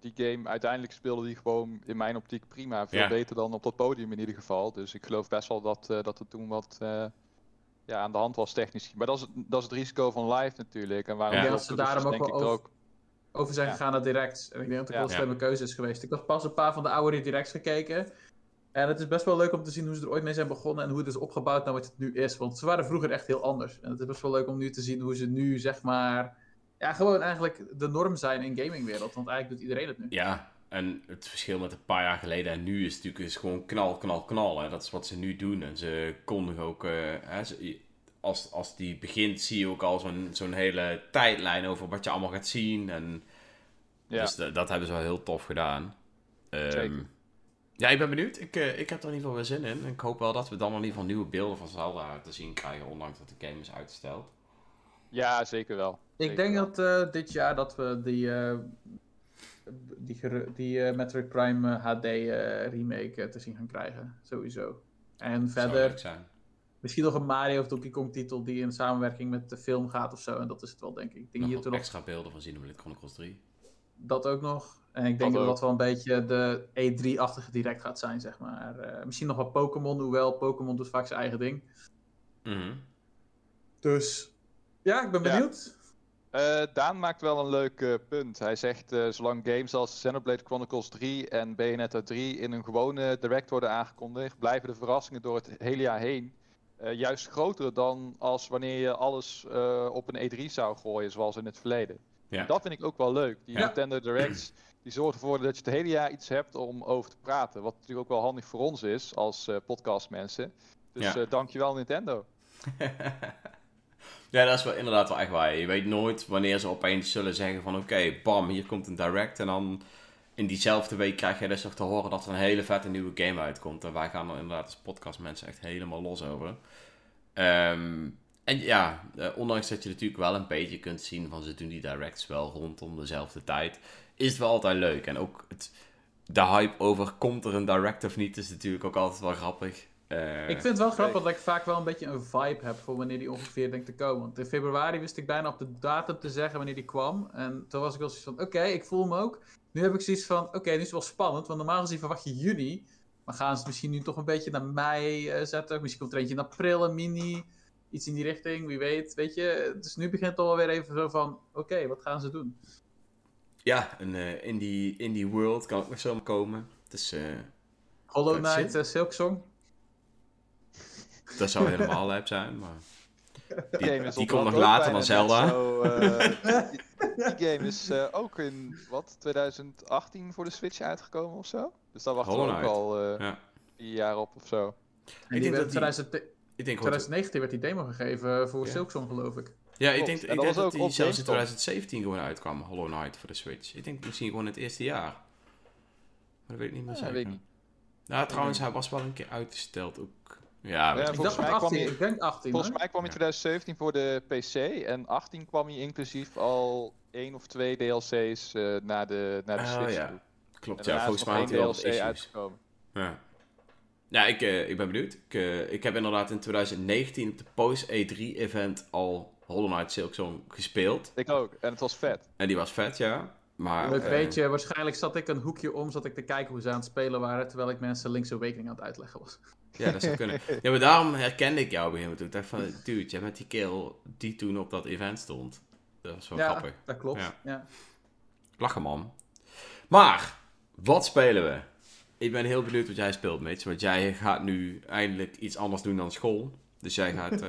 die game, uiteindelijk speelde die gewoon in mijn optiek prima. Veel beter dan op dat podium in ieder geval. Dus ik geloof best wel dat er toen wat... aan de hand was technisch. Maar dat is het risico van live natuurlijk. En waarom dat ze daarom ook wel over zijn gegaan naar direct. En ik denk dat het een slimme keuze is geweest. Ik had pas een paar van de oude directs gekeken. En het is best wel leuk om te zien hoe ze er ooit mee zijn begonnen en hoe het is opgebouwd naar wat het nu is. Want ze waren vroeger echt heel anders. En het is best wel leuk om nu te zien hoe ze nu, zeg maar... Ja, gewoon eigenlijk de norm zijn in gamingwereld. Want eigenlijk doet iedereen het nu. Ja, en het verschil met een paar jaar geleden en nu is natuurlijk gewoon knal. Hè? Dat is wat ze nu doen. En ze kondigen ook... Als die begint zie je ook al zo'n hele tijdlijn over wat je allemaal gaat zien. En... Ja. Dus dat hebben ze wel heel tof gedaan. Ik ben benieuwd. Ik heb er in ieder geval weer zin in. En ik hoop wel dat we dan in ieder geval nieuwe beelden van Zelda te zien krijgen, ondanks dat de game is uitgesteld. Ja, zeker wel. Ik denk dat dit jaar dat we die Metroid Prime HD remake te zien gaan krijgen. Sowieso. En dat verder... zou leuk zijn. Misschien nog een Mario of Donkey Kong titel die in samenwerking met de film gaat of zo. En dat is het wel, denk ik. Extra beelden van Xenoblade Chronicles 3. Dat ook nog. En ik denk dat wel een beetje de E3-achtige direct gaat zijn, zeg maar. Misschien nog wat Pokémon, hoewel Pokémon doet vaak zijn eigen ding. Mm-hmm. Dus ja, ik ben benieuwd. Daan maakt wel een leuk punt. Hij zegt, zolang games als Xenoblade Chronicles 3 en Bayonetta 3 in een gewone direct worden aangekondigd, blijven de verrassingen door het hele jaar heen juist groter dan als wanneer je alles op een E3 zou gooien, zoals in het verleden. Ja. Dat vind ik ook wel leuk. Die Nintendo Directs, die zorgen ervoor dat je het hele jaar iets hebt om over te praten. Wat natuurlijk ook wel handig voor ons is, als podcastmensen. Dus dankjewel Nintendo. Ja, dat is wel inderdaad wel echt waar. Je weet nooit wanneer ze opeens zullen zeggen van oké, bam, hier komt een Direct. En dan in diezelfde week krijg je dus nog te horen dat er een hele vette nieuwe game uitkomt. En wij gaan er inderdaad als podcastmensen echt helemaal los over. Ondanks dat je natuurlijk wel een beetje kunt zien van ze doen die directs wel rondom dezelfde tijd, is het wel altijd leuk. En ook de hype over komt er een direct of niet is natuurlijk ook altijd wel grappig. Ik vind het wel grappig dat ik vaak wel een beetje een vibe heb voor wanneer die ongeveer denkt te komen. Want in februari wist ik bijna op de datum te zeggen wanneer die kwam. En toen was ik wel zoiets van, oké, ik voel hem ook. Nu heb ik zoiets van, oké, nu is het wel spannend. Want normaal gezien verwacht je juni. Maar gaan ze het misschien nu toch een beetje naar mei zetten. Misschien komt er eentje in april, een mini. Iets in die richting, wie weet. Weet je, dus nu begint het alweer even zo van, oké, wat gaan ze doen? Ja, een indie world kan ook nog zomaar komen. Dus, Hollow Knight, Silksong. Dat zou helemaal lijp zijn, maar... Die komt nog later dan Zelda. Die game is ook in, 2018 voor de Switch uitgekomen of zo? Dus daar wachten we ook al 4 jaar op of zo. Ik denk 2019 werd die demo gegeven voor Silksong, geloof ik. Ja, ik denk dat die zelfs in 2017 gewoon uitkwam, Hollow Knight voor de Switch. Ik denk misschien gewoon het eerste jaar. Maar dat weet ik niet meer zeker. Trouwens, hij was wel een keer uitgesteld ook. Ja, ja, ik denk 18. Volgens mij kwam hij in 2017 voor de PC en 18 kwam hij inclusief al 1 of 2 DLC's naar de Switch. Ja. Klopt, ja, volgens mij had hij al DLC uitgekomen. Ja. Ja, ik ben benieuwd. Ik heb inderdaad in 2019 op de post-E3-event al Hollow Knight Silksong gespeeld. Ik ook, en het was vet. En die was vet, ja. Maar, weet je, waarschijnlijk zat ik een hoekje om, zat ik te kijken hoe ze aan het spelen waren, terwijl ik mensen Link's Awakening aan het uitleggen was. Ja, dat zou kunnen. Ja, maar daarom herkende ik jou op een gegeven moment. Ik dacht van, dude, jij bent die kerel die toen op dat event stond. Dat was wel grappig. Ja, dat klopt. Ja. Ja. Lachen, man. Maar, wat spelen we? Ik ben heel benieuwd wat jij speelt, Mitch. Want jij gaat nu eindelijk iets anders doen dan school. Dus jij gaat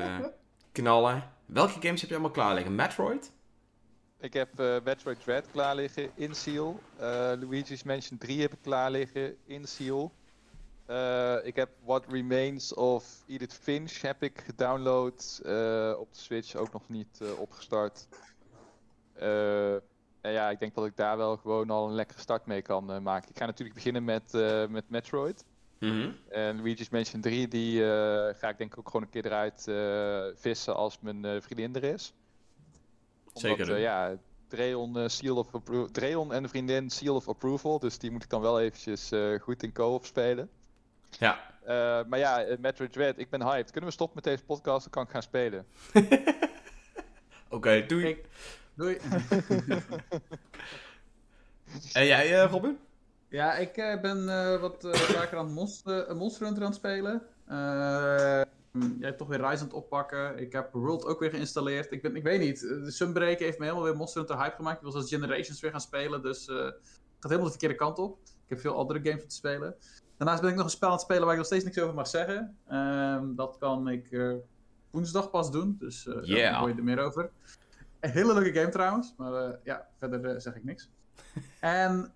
knallen. Welke games heb je allemaal klaar liggen? Metroid? Ik heb Metroid Dread klaar liggen, Inseal. Luigi's Mansion 3 heb ik klaar liggen, Inseal. Ik heb What Remains of Edith Finch heb ik gedownload. Op de Switch ook nog niet opgestart. En ja, ik denk dat ik daar wel gewoon al een lekkere start mee kan maken. Ik ga natuurlijk beginnen met Metroid. Mm-hmm. En Luigi's Mansion 3, die ga ik denk ik ook gewoon een keer eruit vissen als mijn vriendin er is. Omdat, zeker. Ja, Dreon en de vriendin Seal of Approval, dus die moet ik dan wel eventjes goed in co-op spelen. Ja. Maar ja, Metroid Dread, ik ben hyped. Kunnen we stoppen met deze podcast? Dan kan ik gaan spelen. Oké, doei. Hey. Doei. En jij, Robin? Ja, ik ben wat vaker aan het Monster Hunter aan het spelen. Jij hebt toch weer Rise aan het oppakken. Ik heb World ook weer geïnstalleerd. Ik weet niet, de Sunbreak heeft me helemaal weer Monster Hunter hype gemaakt. Ik wil zelfs Generations weer gaan spelen, dus het gaat helemaal de verkeerde kant op. Ik heb veel andere games te spelen. Daarnaast ben ik nog een spel aan het spelen waar ik nog steeds niks over mag zeggen. Dat kan ik woensdag pas doen, dus daar hoor je er meer over. Een hele leuke game trouwens, maar verder zeg ik niks. En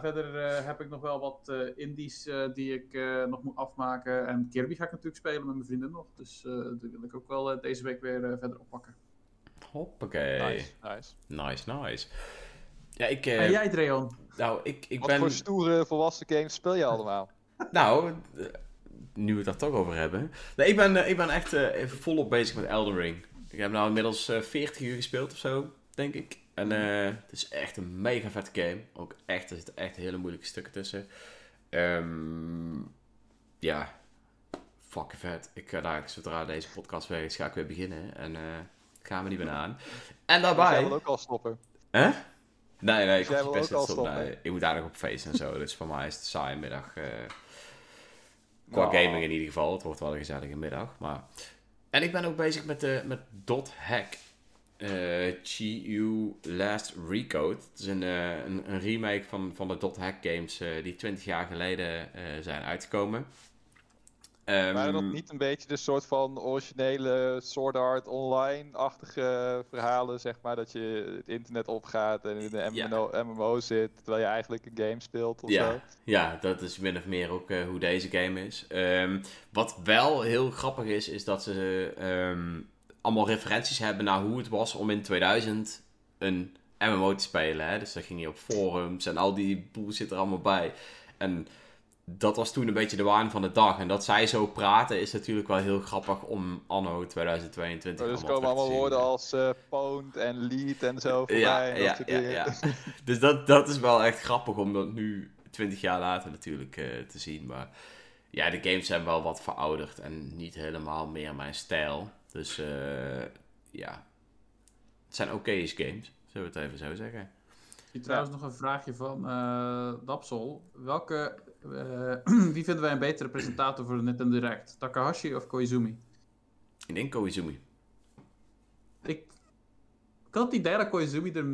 verder heb ik nog wel wat indies die ik nog moet afmaken. En Kirby ga ik natuurlijk spelen met mijn vrienden nog. Dus die wil ik ook wel deze week weer verder oppakken. Hoppakee. Nice. Ja, en jij, Dreon? Nou, wat voor stoere volwassen games speel je allemaal? Nou, nu we het daar toch over hebben. Nee, ik ben echt even volop bezig met Elden Ring. Ik heb nou inmiddels 40 uur gespeeld of zo, denk ik. En het is echt een mega vette game. Ook echt, er zitten echt hele moeilijke stukken tussen. Fucking vet. Ik ga daar, zodra deze podcast weg is, ga ik weer beginnen. En gaan we niet meer aan. En daarbij... Jij wil ook al stoppen. Huh? Nee, ik wil ook al stoppen. Nee, ik moet daar nog op feesten en zo. Dus voor mij is het saaie middag. Qua gaming in ieder geval. Het wordt wel een gezellige middag, maar... En ik ben ook bezig met .hack GU Last Recode. Het is een remake van de .hack games die 20 jaar geleden zijn uitgekomen. Maar dat niet een beetje de soort van originele Sword Art Online-achtige verhalen, zeg maar, dat je het internet opgaat en in de MMO zit, terwijl je eigenlijk een game speelt of zo? Ja, dat is min of meer ook hoe deze game is. Wat wel heel grappig is dat ze allemaal referenties hebben naar hoe het was om in 2000 een MMO te spelen. Hè? Dus dat ging je op forums en al die boel zit er allemaal bij. En... dat was toen een beetje de waan van de dag. En dat zij zo praten is natuurlijk wel heel grappig om anno 2022 allemaal te zien. Dus komen allemaal woorden als pwned en lead en zo voorbij. Ja. Dus dat is wel echt grappig om dat nu 20 jaar later natuurlijk te zien. Maar ja, de games zijn wel wat verouderd en niet helemaal meer mijn stijl. Dus het zijn oké-ish games, zullen we het even zo zeggen. Ik trouwens nog een vraagje van Dapsol. Wie vinden wij een betere presentator voor de Nintendo Direct? Takahashi of Koizumi? Ik denk Koizumi. Ik had het idee dat Koizumi er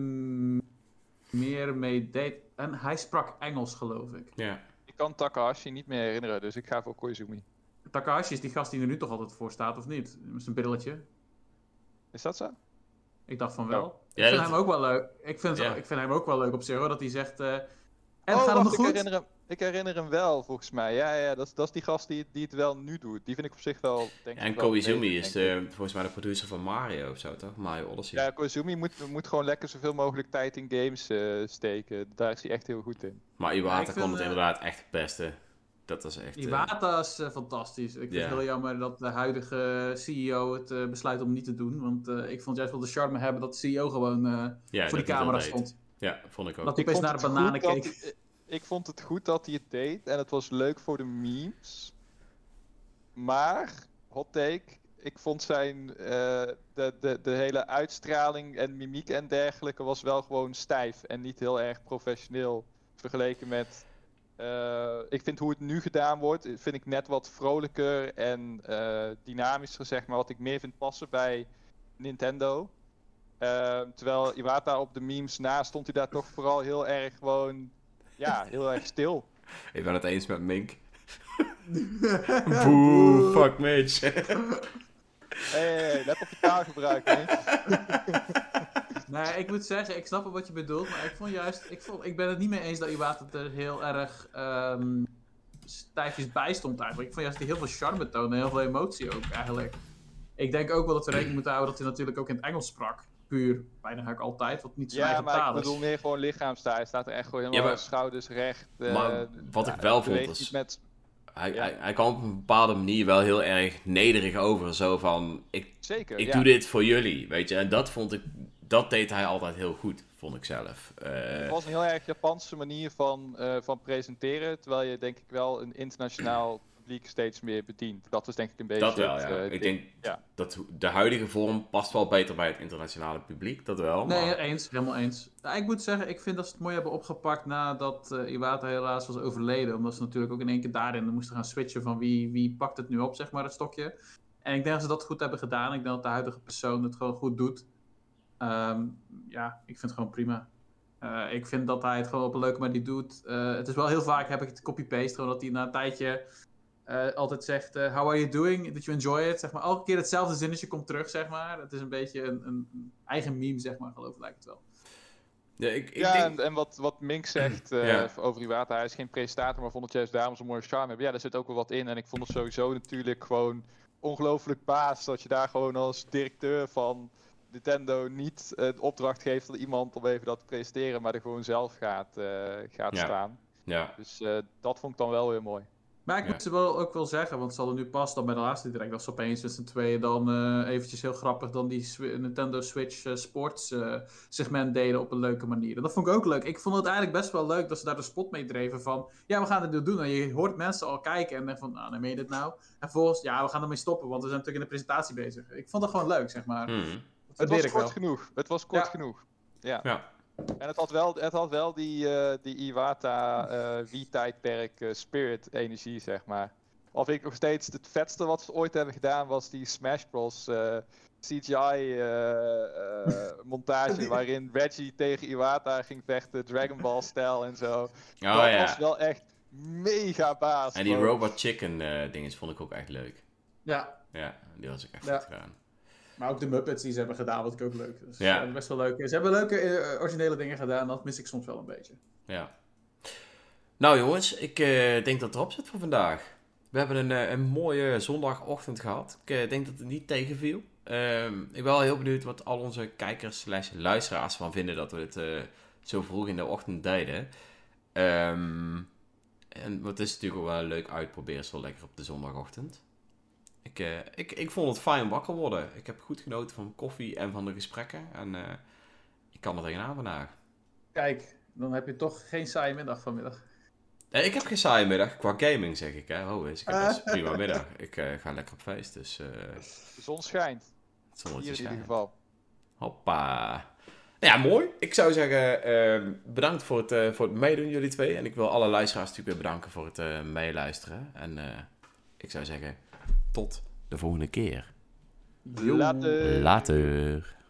meer mee deed. En hij sprak Engels, geloof ik. Ja. Ik kan Takahashi niet meer herinneren, dus ik ga voor Koizumi. Takahashi is die gast die er nu toch altijd voor staat, of niet? Met zijn brilletje. Is dat zo? Ik dacht van wel. Ja, ik vind hem ook wel leuk. Ik vind hem ook wel leuk op zich, hoor, dat hij zegt... gaat hem nog goed? Ik herinner hem wel, volgens mij. Ja, dat is die gast die het wel nu doet. Die vind ik op zich wel... En Koizumi is volgens mij de producer van Mario of zo, toch? Mario Odyssey. Ja, Koizumi moet gewoon lekker zoveel mogelijk tijd in games steken. Daar is hij echt heel goed in. Maar Iwata kon het inderdaad echt het beste. Dat was echt... Iwata is fantastisch. Ik vind het heel jammer dat de huidige CEO het besluit om niet te doen. Want ik vond juist wel de charme hebben dat de CEO gewoon voor die camera stond. Ja, vond ik ook. Dat hij best naar de bananen keek. Ik vond het goed dat hij het deed. En het was leuk voor de memes. Maar, hot take... Ik vond zijn de hele uitstraling en mimiek en dergelijke was wel gewoon stijf en niet heel erg professioneel vergeleken met... ik vind hoe het nu gedaan wordt, vind ik net wat vrolijker en dynamischer, zeg maar, wat ik meer vind passen bij Nintendo. Terwijl Iwata op de memes na stond hij daar toch vooral heel erg gewoon, ja, heel erg stil. Ik ben het eens met Mink. Boe, fuck Mitch. Hey, let op je taalgebruik, hè. Nee, ik moet zeggen, ik snap wat je bedoelt, maar ik vond juist... Ik ben het niet mee eens dat Iwata er heel erg stijfjes bij stond eigenlijk. Ik vond juist die heel veel charme toon en heel veel emotie ook eigenlijk. Ik denk ook wel dat we rekening moeten houden dat hij natuurlijk ook in het Engels sprak. Puur, bijna ook altijd, wat niet zijn eigen taal is. Ja, maar ik bedoel meer gewoon lichaamstaal. Hij staat er echt gewoon helemaal schouders recht. Maar wat ik wel vond is... Hij kwam op een bepaalde manier wel heel erg nederig over. Zo van, ik doe dit voor jullie, weet je. En dat vond ik, dat deed hij altijd heel goed, vond ik zelf. Het was een heel erg Japanse manier van presenteren. Terwijl je denk ik wel een internationaal publiek steeds meer bedient. Dat was denk ik een beetje... Dat wel, ja. Ik denk dat de huidige vorm past wel beter bij het internationale publiek, dat wel. Nee, maar... helemaal eens. Nou, ik moet zeggen, ik vind dat ze het mooi hebben opgepakt nadat Iwata helaas was overleden. Omdat ze natuurlijk ook in één keer daarin moesten gaan switchen van wie pakt het nu op, zeg maar, het stokje. En ik denk dat ze dat goed hebben gedaan. Ik denk dat de huidige persoon het gewoon goed doet. Ik vind het gewoon prima. Ik vind dat hij het gewoon op een leuke manier doet. Het is wel heel vaak, heb ik het copy-paste, gewoon dat hij na een tijdje... altijd zegt, how are you doing? Did you enjoy it? Zeg maar, elke keer hetzelfde zinnetje komt terug, zeg maar. Het is een beetje een eigen meme, zeg maar, geloof ik, lijkt het wel. Ja, ik denk... en wat Mink zegt over Iwata, hij is geen presentator, maar vond het juist daarom zo'n mooie charme hebben. Ja, daar zit ook wel wat in. En ik vond het sowieso natuurlijk gewoon ongelooflijk baas dat je daar gewoon als directeur van Nintendo niet de opdracht geeft aan iemand om even dat te presenteren, maar er gewoon zelf gaat staan. Ja. Dus dat vond ik dan wel weer mooi. Maar ik moet ze wel ook wel zeggen, want ze hadden nu pas dan bij de laatste direct, dat ze opeens met z'n tweeën dan eventjes heel grappig dan die Nintendo Switch Sports segment deden op een leuke manier. En dat vond ik ook leuk. Ik vond het eigenlijk best wel leuk dat ze daar de spot mee dreven van, ja, we gaan dit doen. En je hoort mensen al kijken en denken van, nou, meen je dit nou? En volgens, ja, we gaan ermee stoppen, want we zijn natuurlijk in de presentatie bezig. Ik vond dat gewoon leuk, zeg maar. Het was kort genoeg. Ja. En het had wel die Iwata Wii-tijdperk spirit-energie, zeg maar. Of ik nog steeds het vetste wat ze ooit hebben gedaan was die Smash Bros. CGI-montage waarin Reggie tegen Iwata ging vechten, Dragon Ball-stijl en zo. Dat was wel echt mega baas. En die Robot Chicken dinges vond ik ook echt leuk. Ja. Ja, die was ik echt goed gedaan. Maar ook de Muppets die ze hebben gedaan, wat ik ook leuk vind. Dus best wel leuk. Ze hebben leuke originele dingen gedaan, dat mis ik soms wel een beetje. Ja. Nou jongens, ik denk dat het erop zit voor vandaag. We hebben een mooie zondagochtend gehad. Ik denk dat het niet tegenviel. Ik ben wel heel benieuwd wat al onze kijkers / luisteraars van vinden dat we dit zo vroeg in de ochtend deden. En het is natuurlijk wel een leuk uitprobeersel, lekker op de zondagochtend. Ik vond het fijn wakker worden. Ik heb goed genoten van koffie en van de gesprekken. En ik kan er tegenaan vandaag. Kijk, dan heb je toch geen saaie middag vanmiddag. Nee, ik heb geen saaie middag. Qua gaming zeg ik. Hè. Oh, ik heb best prima middag. Ik ga lekker op feest. Dus, de zon schijnt. Het zonnetje schijnt. In ieder geval. Hoppa. Ja, mooi. Ik zou zeggen, bedankt voor het meedoen jullie twee. En ik wil alle luisteraars natuurlijk weer bedanken voor het meeluisteren. En ik zou zeggen... Tot de volgende keer. Later.